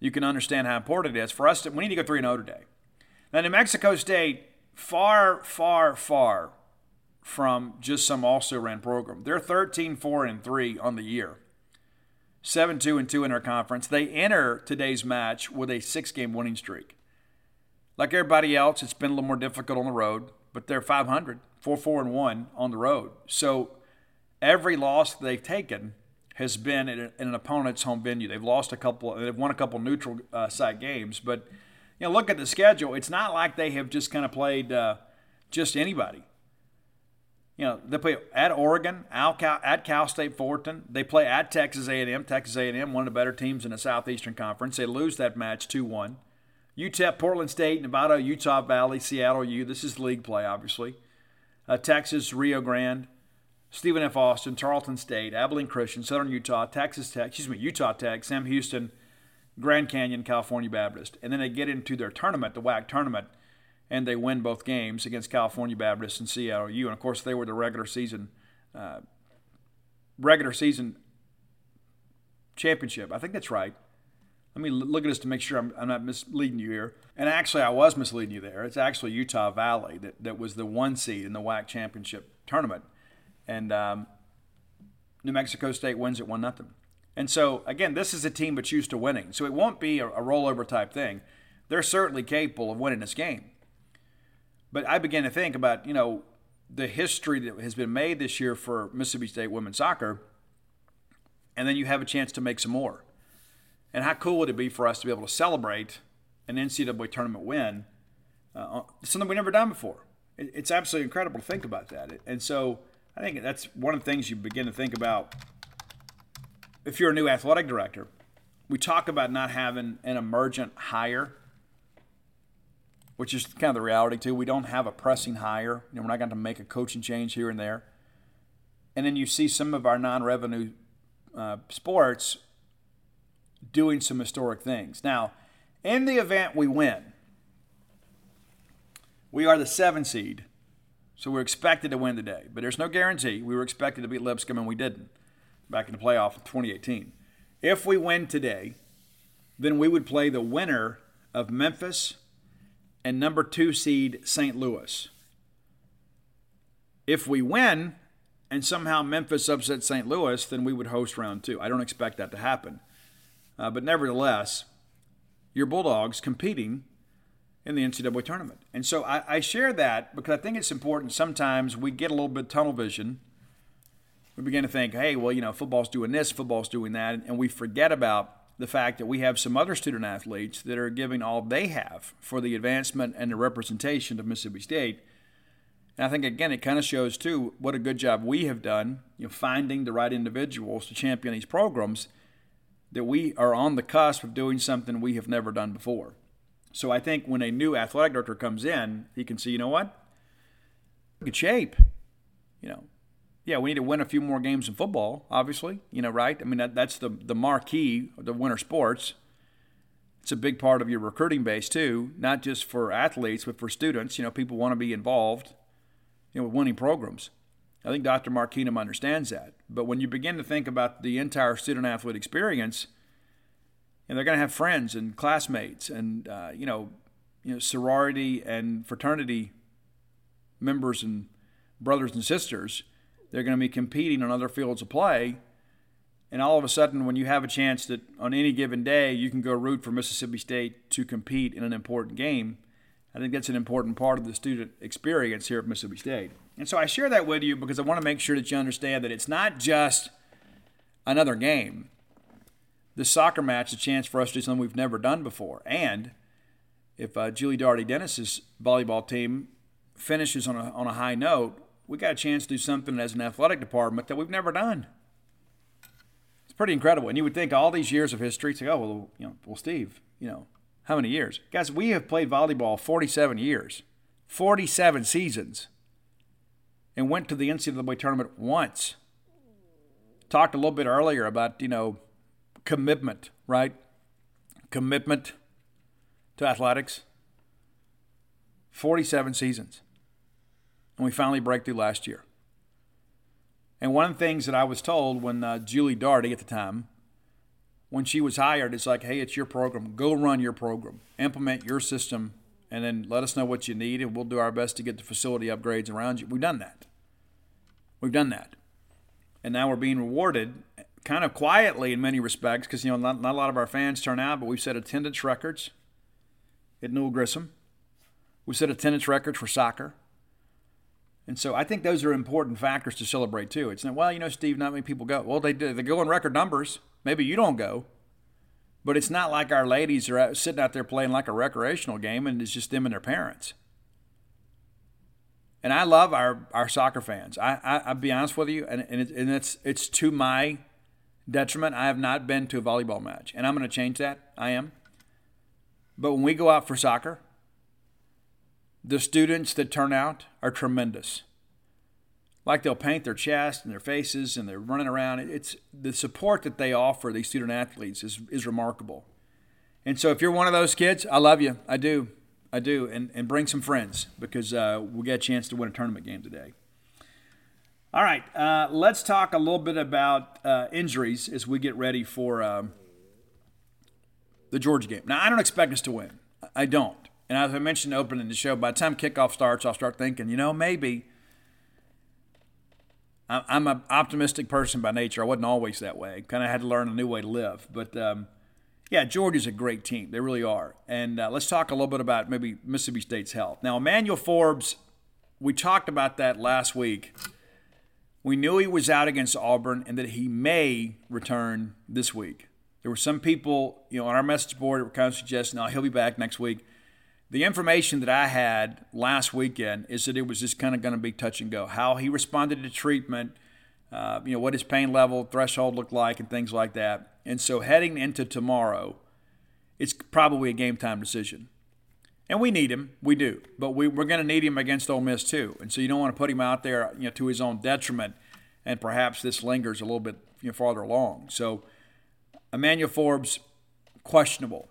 You can understand how important it is. For us, to, we need to go three and oh today. Now, New Mexico State, far, far, far from just some also-ran program. They're thirteen, four, and three on the year. seven, two, and two in their conference. They enter today's match with a six-game winning streak. Like everybody else, it's been a little more difficult on the road, but they're five hundred, four, four, and one on the road. So every loss they've taken has been in an opponent's home venue. They've lost a couple, they've won a couple neutral uh, site games, but you know, look at the schedule. It's not like they have just kind of played uh, just anybody. You know, they play at Oregon, at Cal State Fullerton. They play at Texas A and M. Texas A and M, one of the better teams in the Southeastern Conference. They lose that match two one. U T E P, Portland State, Nevada, Utah Valley, Seattle U. This is league play, obviously. Uh, Texas, Rio Grande, Stephen F. Austin, Tarleton State, Abilene Christian, Southern Utah, Texas Tech, excuse me, Utah Tech, Sam Houston, Grand Canyon, California Baptist. And then they get into their tournament, the W A C tournament, and they win both games against California Baptist and Seattle U. And, of course, they were the regular season uh, regular season championship. I think that's right. Let me look at this to make sure I'm, I'm not misleading you here. And actually, I was misleading you there. It's actually Utah Valley that, that was the one seed in the W A C championship tournament. And um, New Mexico State wins at one nothing. And so, again, this is a team that's used to winning. So it won't be a, a rollover type thing. They're certainly capable of winning this game. But I began to think about, you know, the history that has been made this year for Mississippi State women's soccer. And then you have a chance to make some more. And how cool would it be for us to be able to celebrate an N C double A tournament win, uh, something we've never done before. It, it's absolutely incredible to think about that. And so I think that's one of the things you begin to think about if you're a new athletic director. We talk about not having an emergent hire, which is kind of the reality too. We don't have a pressing hire. You know, we're not going to make a coaching change here and there. And then you see some of our non-revenue uh, sports doing some historic things. Now, in the event we win, we are the seven seed, so we're expected to win today. But there's no guarantee. We were expected to beat Lipscomb, and we didn't back in the playoff in twenty eighteen. If we win today, then we would play the winner of Memphis and number two seed Saint Louis. If we win and somehow Memphis upsets Saint Louis, then we would host round two. I don't expect that to happen. Uh, but nevertheless, your Bulldogs competing in the N C double A tournament. And so I, I share that because I think it's important. Sometimes we get a little bit tunnel vision. We begin to think, hey, well, you know, football's doing this, football's doing that. And, and we forget about the fact that we have some other student athletes that are giving all they have for the advancement and the representation of Mississippi State. And I think, again, it kind of shows, too, what a good job we have done, you know, finding the right individuals to champion these programs, that we are on the cusp of doing something we have never done before. So I think when a new athletic director comes in, he can see, you know what? Good shape. You know, yeah, we need to win a few more games in football, obviously. You know, right? I mean, that, that's the, the marquee of the winter sports. It's a big part of your recruiting base, too, not just for athletes, but for students. You know, people want to be involved, you know, with winning programs. I think Doctor Mark Keenum understands that. But when you begin to think about the entire student-athlete experience, and they're going to have friends and classmates and, uh, you know, you know, sorority and fraternity members and brothers and sisters, they're going to be competing on other fields of play. And all of a sudden, when you have a chance that on any given day you can go root for Mississippi State to compete in an important game, I think that's an important part of the student experience here at Mississippi State. And so I share that with you because I want to make sure that you understand that it's not just another game. This soccer match is a chance for us to do something we've never done before. And if uh, Julie Daugherty Dennis's volleyball team finishes on a, on a high note, we got a chance to do something as an athletic department that we've never done. It's pretty incredible. And you would think all these years of history, it's like, oh, well, you know, well, Steve, you know, how many years? Guys, we have played volleyball forty-seven years, forty-seven seasons. And went to the N C double A tournament once. Talked a little bit earlier about, you know, commitment, right? Commitment to athletics. forty-seven seasons. And we finally break through last year. And one of the things that I was told when uh, Julie Daugherty at the time, when she was hired, it's like, hey, it's your program. Go run your program. Implement your system. And then let us know what you need, and we'll do our best to get the facility upgrades around you. We've done that. We've done that. And now we're being rewarded kind of quietly in many respects because, you know, not, not a lot of our fans turn out, but we've set attendance records at Newell Grissom. We've set attendance records for soccer. And so I think those are important factors to celebrate, too. It's not, well, you know, Steve, not many people go. Well, they do. They go in record numbers. Maybe you don't go. But it's not like our ladies are out, sitting out there playing like a recreational game and it's just them and their parents. And I love our, our soccer fans. I, I, I'll be honest with you, and, and, it, and it's, it's to my detriment. I have not been to a volleyball match, and I'm going to change that. I am. But when we go out for soccer, the students that turn out are tremendous. Like they'll paint their chest and their faces and they're running around. It's the support that they offer these student athletes is, is remarkable. And so if you're one of those kids, I love you. I do. I do. And and bring some friends because uh, we'll get a chance to win a tournament game today. All right, uh, let's talk a little bit about uh, injuries as we get ready for um, the Georgia game. Now, I don't expect us to win. I don't. And as I mentioned opening the show, by the time kickoff starts, I'll start thinking, you know, maybe. I'm an optimistic person by nature. I wasn't always that way. Kind of had to learn a new way to live. But, um, yeah, Georgia's a great team. They really are. And uh, let's talk a little bit about maybe Mississippi State's health. Now, Emmanuel Forbes, we talked about that last week. We knew he was out against Auburn and that he may return this week. There were some people, you know, on our message board that were kind of suggesting, oh, he'll be back next week. The information that I had last weekend is that it was just kind of going to be touch and go. How he responded to treatment, uh, you know, what his pain level threshold looked like and things like that. And so heading into tomorrow, it's probably a game time decision. And we need him. We do. But we, we're going to need him against Ole Miss too. And so you don't want to put him out there, you know, to his own detriment. And perhaps this lingers a little bit, you know, farther along. So Emmanuel Forbes, questionable,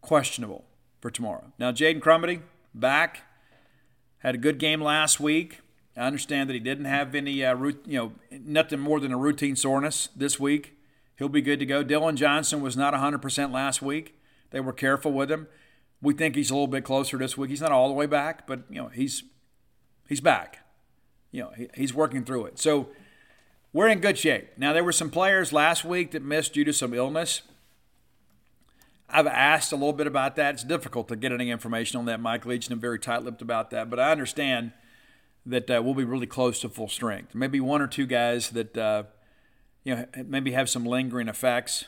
questionable. for tomorrow. Now, Jaden Crumity, back. Had a good game last week. I understand that he didn't have any, uh, root, you know, nothing more than a routine soreness this week. He'll be good to go. Dylan Johnson was not one hundred percent last week. They were careful with him. We think he's a little bit closer this week. He's not all the way back, but, you know, he's he's back. You know, he, he's working through it. So, we're in good shape. Now, there were some players last week that missed due to some illness. I've asked a little bit about that. It's difficult to get any information on that, Mike Leach, and I'm very tight-lipped about that. But I understand that uh, we'll be really close to full strength. Maybe one or two guys that, uh, you know, maybe have some lingering effects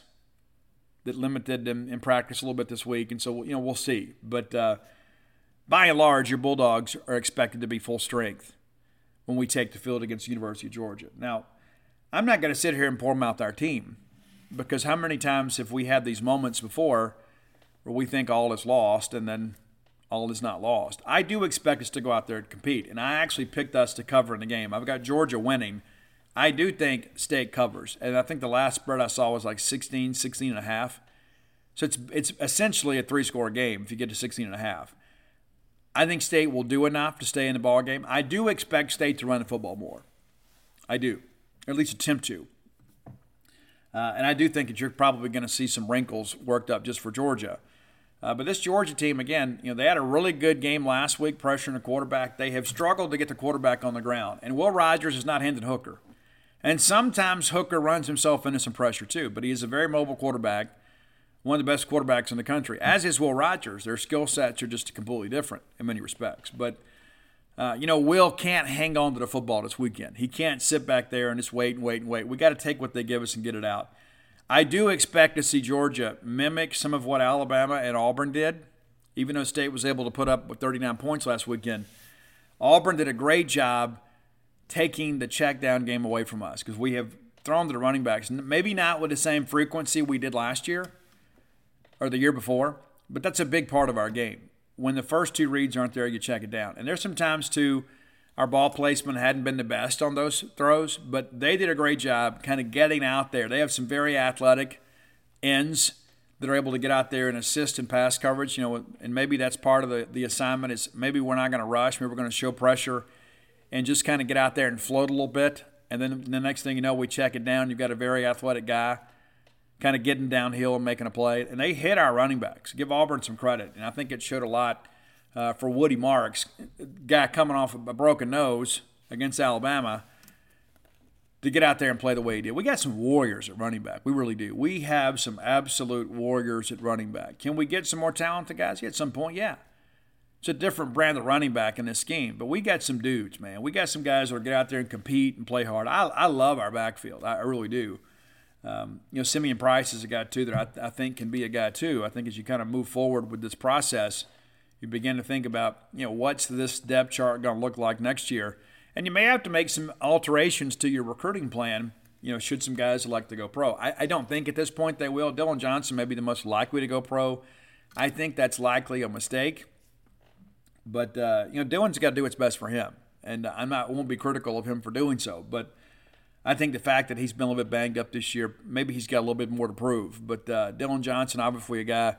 that limited them in practice a little bit this week. And so, you know, we'll see. But uh, by and large, your Bulldogs are expected to be full strength when we take the field against the University of Georgia. Now, I'm not going to sit here and pour mouth our team. Because how many times have we had these moments before where we think all is lost and then all is not lost? I do expect us to go out there and compete, and I actually picked us to cover in the game. I've got Georgia winning. I do think State covers, and I think the last spread I saw was like sixteen, sixteen and a half. So it's it's essentially a three-score game if you get to sixteen and a half. I think State will do enough to stay in the ballgame. I do expect State to run the football more. I do, or at least attempt to. Uh, and I do think that you're probably going to see some wrinkles worked up just for Georgia. Uh, but this Georgia team, again, you know, they had a really good game last week, pressuring the quarterback. They have struggled to get the quarterback on the ground. And Will Rogers is not Hendon Hooker. And sometimes Hooker runs himself into some pressure too, but he is a very mobile quarterback, one of the best quarterbacks in the country, as is Will Rogers. Their skill sets are just completely different in many respects. But, uh, you know, Will can't hang on to the football this weekend. He can't sit back there and just wait and wait and wait. We got to take what they give us and get it out. I do expect to see Georgia mimic some of what Alabama and Auburn did, even though State was able to put up with thirty-nine points last weekend. Auburn did a great job taking the check down game away from us because we have thrown to the running backs, maybe not with the same frequency we did last year or the year before, but that's a big part of our game. When the first two reads aren't there, you check it down. And there's some times, too, our ball placement hadn't been the best on those throws, but they did a great job kind of getting out there. They have some very athletic ends that are able to get out there and assist in pass coverage, you know, and maybe that's part of the, the assignment is maybe we're not going to rush, maybe we're going to show pressure and just kind of get out there and float a little bit. And then the next thing you know, we check it down. You've got a very athletic guy kind of getting downhill and making a play. And they hit our running backs. Give Auburn some credit. And I think it showed a lot uh, for Woody Marks, guy coming off a broken nose against Alabama, to get out there and play the way he did. We got some warriors at running back. We really do. We have some absolute warriors at running back. Can we get some more talented guys? Yeah, at some point, yeah. It's a different brand of running back in this scheme. But we got some dudes, man. We got some guys that will get out there and compete and play hard. I, I love our backfield. I really do. Um, you know, Simeon Price is a guy, too, that I, th- I think can be a guy, too. I think as you kind of move forward with this process, you begin to think about, you know, what's this depth chart going to look like next year? And you may have to make some alterations to your recruiting plan, you know, should some guys elect to go pro. I, I don't think at this point they will. Dylan Johnson may be the most likely to go pro. I think that's likely a mistake. But, uh, you know, Dylan's got to do what's best for him. And I'm not, I won't be critical of him for doing so, but I think the fact that he's been a little bit banged up this year, maybe he's got a little bit more to prove. But uh, Dylan Johnson, obviously a guy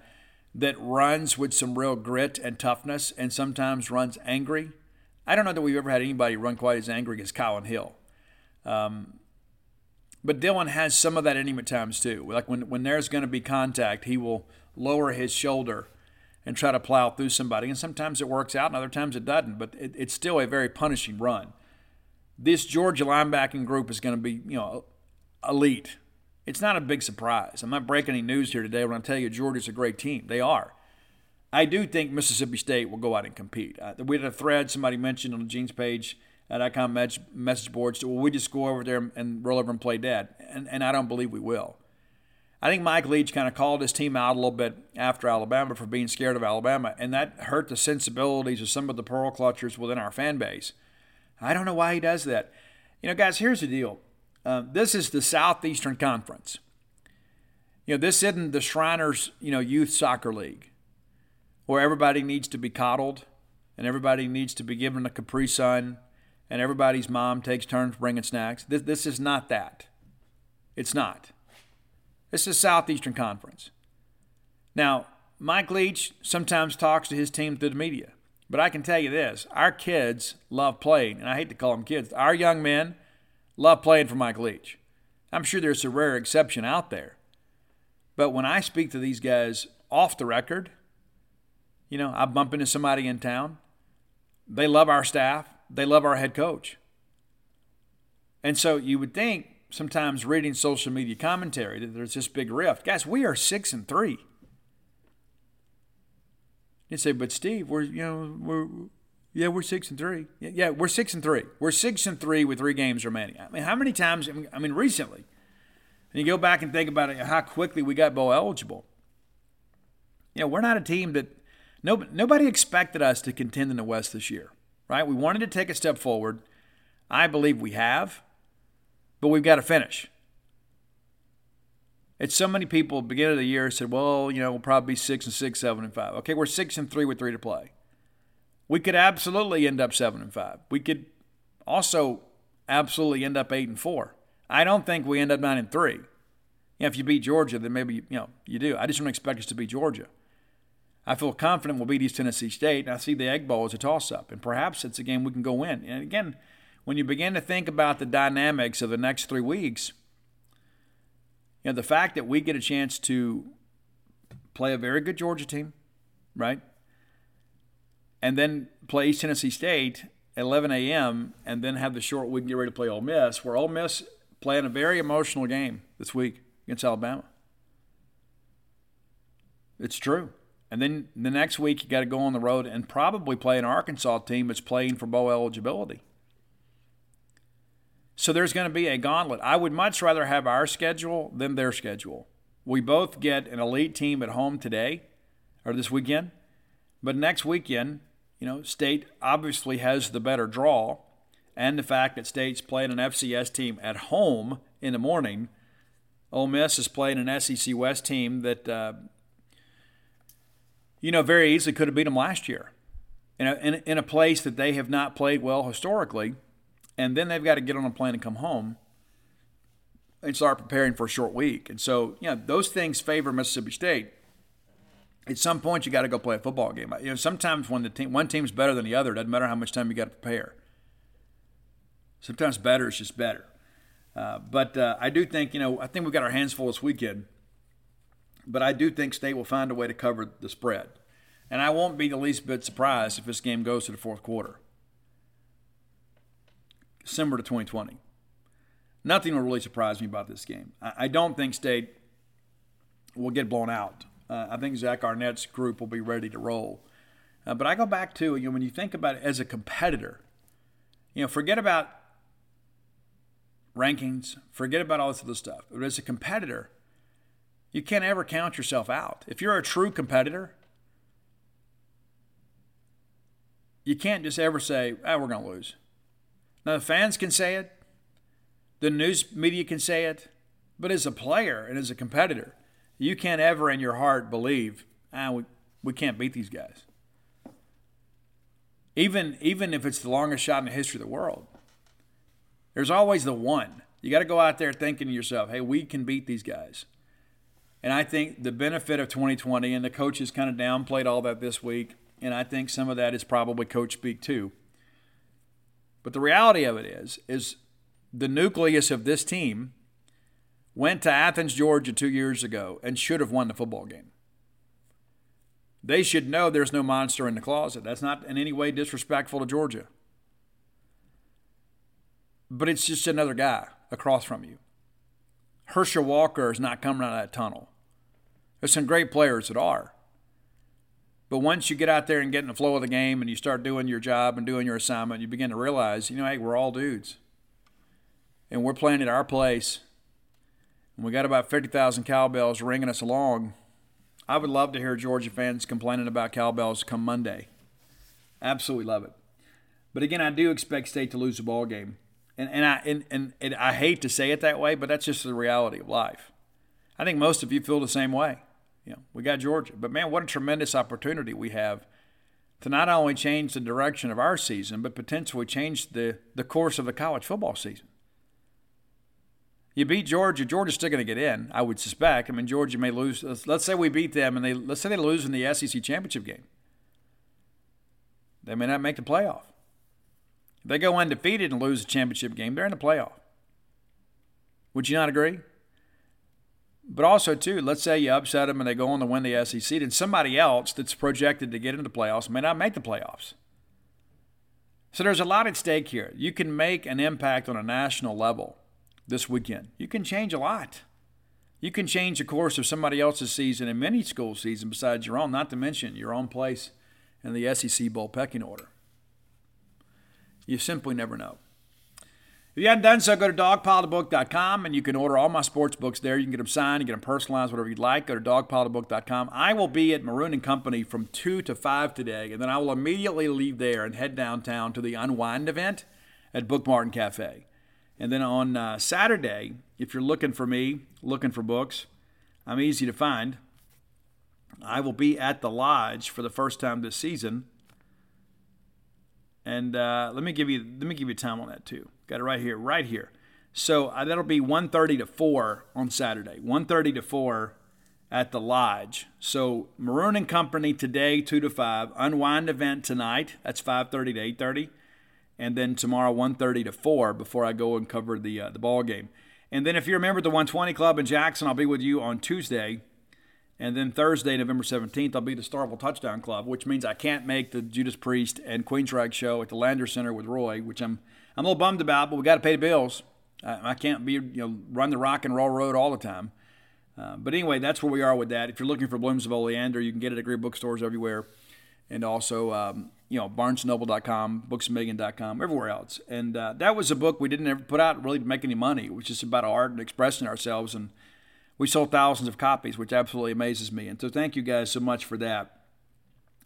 that runs with some real grit and toughness and sometimes runs angry. I don't know that we've ever had anybody run quite as angry as Colin Hill. Um, but Dylan has some of that in him at times too. Like when, when there's going to be contact, he will lower his shoulder and try to plow through somebody. And sometimes it works out and other times it doesn't. But it, it's still a very punishing run. This Georgia linebacking group is going to be, you know, elite. It's not a big surprise. I'm not breaking any news here today when I tell you Georgia's a great team. They are. I do think Mississippi State will go out and compete. Uh, we had a thread somebody mentioned on the jeans page dot com message, message board. So, well, we just go over there and roll over and play dead. And, and I don't believe we will. I think Mike Leach kind of called his team out a little bit after Alabama for being scared of Alabama, and that hurt the sensibilities of some of the pearl clutchers within our fan base. I don't know why he does that. You know, guys, here's the deal. Uh, this is the Southeastern Conference. You know, this isn't the Shriners, you know, youth soccer league where everybody needs to be coddled and everybody needs to be given a Capri Sun and everybody's mom takes turns bringing snacks. This, this is not that. It's not. This is Southeastern Conference. Now, Mike Leach sometimes talks to his team through the media. But I can tell you this, our kids love playing, and I hate to call them kids. Our young men love playing for Mike Leach. I'm sure there's a rare exception out there. But when I speak to these guys off the record, you know, I bump into somebody in town. They love our staff. They love our head coach. And so you would think sometimes reading social media commentary that there's this big rift. Guys, we are six and three. You say, but Steve, we're you know we're yeah we're six and three yeah, yeah we're six and three we're six and three with three games remaining. I mean, how many times? I mean, recently, and you go back and think about it, how quickly we got bowl eligible. You know, we're not a team that no nobody expected us to contend in the West this year, right? We wanted to take a step forward. I believe we have, but we've got to finish. It's so many people at the beginning of the year said, well, you know, we'll probably be six and six, seven and five. Okay, we're six and three with three to play. We could absolutely end up seven and five. We could also absolutely end up eight and four. I don't think we end up nine and three. You know, if you beat Georgia, then maybe, you know, you do. I just don't expect us to beat Georgia. I feel confident we'll beat East Tennessee State, and I see the Egg Bowl as a toss-up, and perhaps it's a game we can go win. And again, when you begin to think about the dynamics of the next three weeks, you know, the fact that we get a chance to play a very good Georgia team, right, and then play East Tennessee State at eleven a.m. and then have the short week and get ready to play Ole Miss, where Ole Miss playing a very emotional game this week against Alabama. It's true. And then the next week you got to go on the road and probably play an Arkansas team that's playing for bowl eligibility. So there's going to be a gauntlet. I would much rather have our schedule than their schedule. We both get an elite team at home today or this weekend. But next weekend, you know, State obviously has the better draw. And the fact that State's playing an F C S team at home in the morning. Ole Miss is playing an S E C West team that, uh, you know, very easily could have beat them last year. In a, in, in a place that they have not played well historically. And then they've got to get on a plane and come home and start preparing for a short week. And so, you know, those things favor Mississippi State. At some point, you got to go play a football game. You know, sometimes when the team, one team's better than the other, it doesn't matter how much time you got to prepare. Sometimes better is just better. Uh, but uh, I do think, you know, I think we've got our hands full this weekend. But I do think State will find a way to cover the spread. And I won't be the least bit surprised if this game goes to the fourth quarter. Similar to twenty twenty. Nothing will really surprise me about this game. I don't think State will get blown out. Uh, I think Zach Arnett's group will be ready to roll. Uh, but I go back to, you know, when you think about it as a competitor, you know, forget about rankings, forget about all this other stuff. But as a competitor, you can't ever count yourself out. If you're a true competitor, you can't just ever say, oh, we're going to lose. Now, the fans can say it. The news media can say it. But as a player and as a competitor, you can't ever in your heart believe, ah, we, we can't beat these guys. Even, even if it's the longest shot in the history of the world, there's always the one. You got to go out there thinking to yourself, hey, we can beat these guys. And I think the benefit of twenty twenty, and the coaches kind of downplayed all that this week, and I think some of that is probably coach speak too. But the reality of it is, is the nucleus of this team went to Athens, Georgia two years ago and should have won the football game. They should know there's no monster in the closet. That's not in any way disrespectful to Georgia. But it's just another guy across from you. Herschel Walker is not coming out of that tunnel. There's some great players that are. But once you get out there and get in the flow of the game and you start doing your job and doing your assignment, you begin to realize, you know, hey, we're all dudes. And we're playing at our place. And we got about fifty thousand cowbells ringing us along. I would love to hear Georgia fans complaining about cowbells come Monday. Absolutely love it. But again, I do expect State to lose the ball game. And and I and, and, and I hate to say it that way, but that's just the reality of life. I think most of you feel the same way. You know, we got Georgia. But, man, what a tremendous opportunity we have to not only change the direction of our season, but potentially change the, the course of the college football season. You beat Georgia. Georgia's still going to get in, I would suspect. I mean, Georgia may lose. Let's, let's say we beat them, and they let's say they lose in the S E C championship game. They may not make the playoff. If they go undefeated and lose the championship game, they're in the playoff. Would you not agree? But also, too, let's say you upset them and they go on to win the S E C, then somebody else that's projected to get into the playoffs may not make the playoffs. So there's a lot at stake here. You can make an impact on a national level. This weekend, you can change a lot. You can change the course of somebody else's season and many school season besides your own, not to mention your own place in the S E C Bowl pecking order. You simply never know. If you haven't done so, go to dog pile the book dot com and you can order all my sports books there. You can get them signed, you can get them personalized, whatever you'd like. Go to dog pile the book dot com. I will be at Maroon and Company from two to five today, and then I will immediately leave there and head downtown to the Unwind event at Book Martin Cafe. And then on uh, Saturday, if you're looking for me, looking for books, I'm easy to find. I will be at the Lodge for the first time this season. And uh, let me give you let me give you time on that too. Got it right here, right here. So uh, that'll be one thirty to four on Saturday. one thirty to four at the Lodge. So Maroon and Company today, two to five. Unwind event tonight. That's five thirty to eight thirty. And then tomorrow, one thirty to four, before I go and cover the uh, the ball game. And then if you're a member at the one twenty Club in Jackson, I'll be with you on Tuesday. And then Thursday, November seventeenth, I'll be at the Starville Touchdown Club, which means I can't make the Judas Priest and Queensrÿche show at the Lander Center with Roy, which I'm I'm a little bummed about, but we got to pay the bills. I, I can't be you know run the rock and roll road all the time. Uh, but anyway, that's where we are with that. If you're looking for Blooms of Oleander, you can get it at great bookstores everywhere. And also, um, you know, barnes noble dot com, books a million dot com, everywhere else. And uh, that was a book we didn't ever put out really to make any money. It was just about art and expressing ourselves. And we sold thousands of copies, which absolutely amazes me. And so thank you guys so much for that.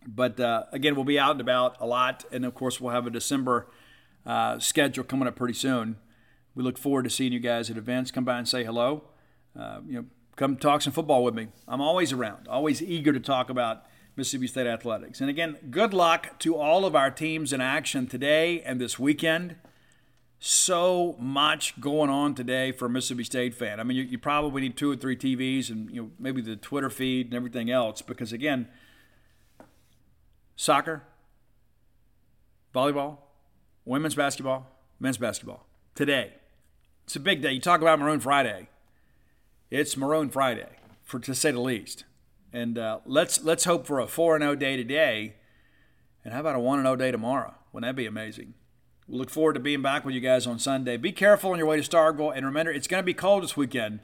But, uh, again, we'll be out and about a lot. And, of course, we'll have a December uh, schedule coming up pretty soon. We look forward to seeing you guys at events. Come by and say hello. Uh, you know, come talk some football with me. I'm always around, always eager to talk about Mississippi State Athletics. And again, good luck to all of our teams in action today and this weekend. So much going on today for a Mississippi State fan. I mean, you, you probably need two or three T Vs and you know maybe the Twitter feed and everything else because, again, soccer, volleyball, women's basketball, men's basketball today. It's a big day. You talk about Maroon Friday. It's Maroon Friday, for to say the least. And uh, let's let's hope for a four and oh day today. And how about a one and oh day tomorrow? Wouldn't that be amazing? We look forward to being back with you guys on Sunday. Be careful on your way to Starkville. And remember, it's going to be cold this weekend.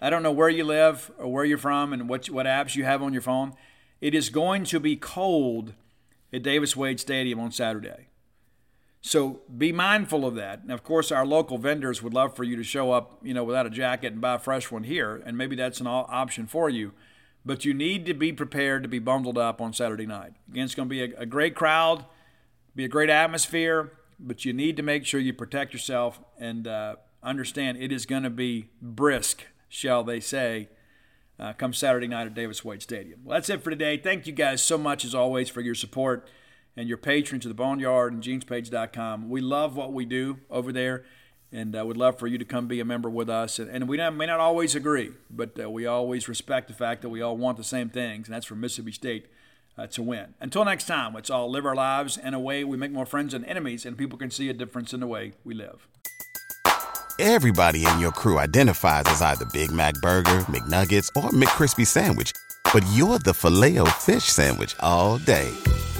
I don't know where you live or where you're from and what what apps you have on your phone. It is going to be cold at Davis Wade Stadium on Saturday. So be mindful of that. And, of course, our local vendors would love for you to show up, you know, without a jacket and buy a fresh one here. And maybe that's an option for you. But you need to be prepared to be bundled up on Saturday night. Again, it's going to be a, a great crowd, be a great atmosphere, but you need to make sure you protect yourself and uh, understand it is going to be brisk, shall they say, uh, come Saturday night at Davis Wade Stadium. Well, that's it for today. Thank you guys so much, as always, for your support and your patronage of the Boneyard and jeans page dot com. We love what we do over there. And I would love for you to come be a member with us. And, and we not, may not always agree, but uh, we always respect the fact that we all want the same things, and that's for Mississippi State uh, to win. Until next time, let's all live our lives in a way we make more friends than enemies, and people can see a difference in the way we live. Everybody in your crew identifies as either Big Mac Burger, McNuggets, or McCrispy Sandwich. But you're the Filet-O-Fish Sandwich all day.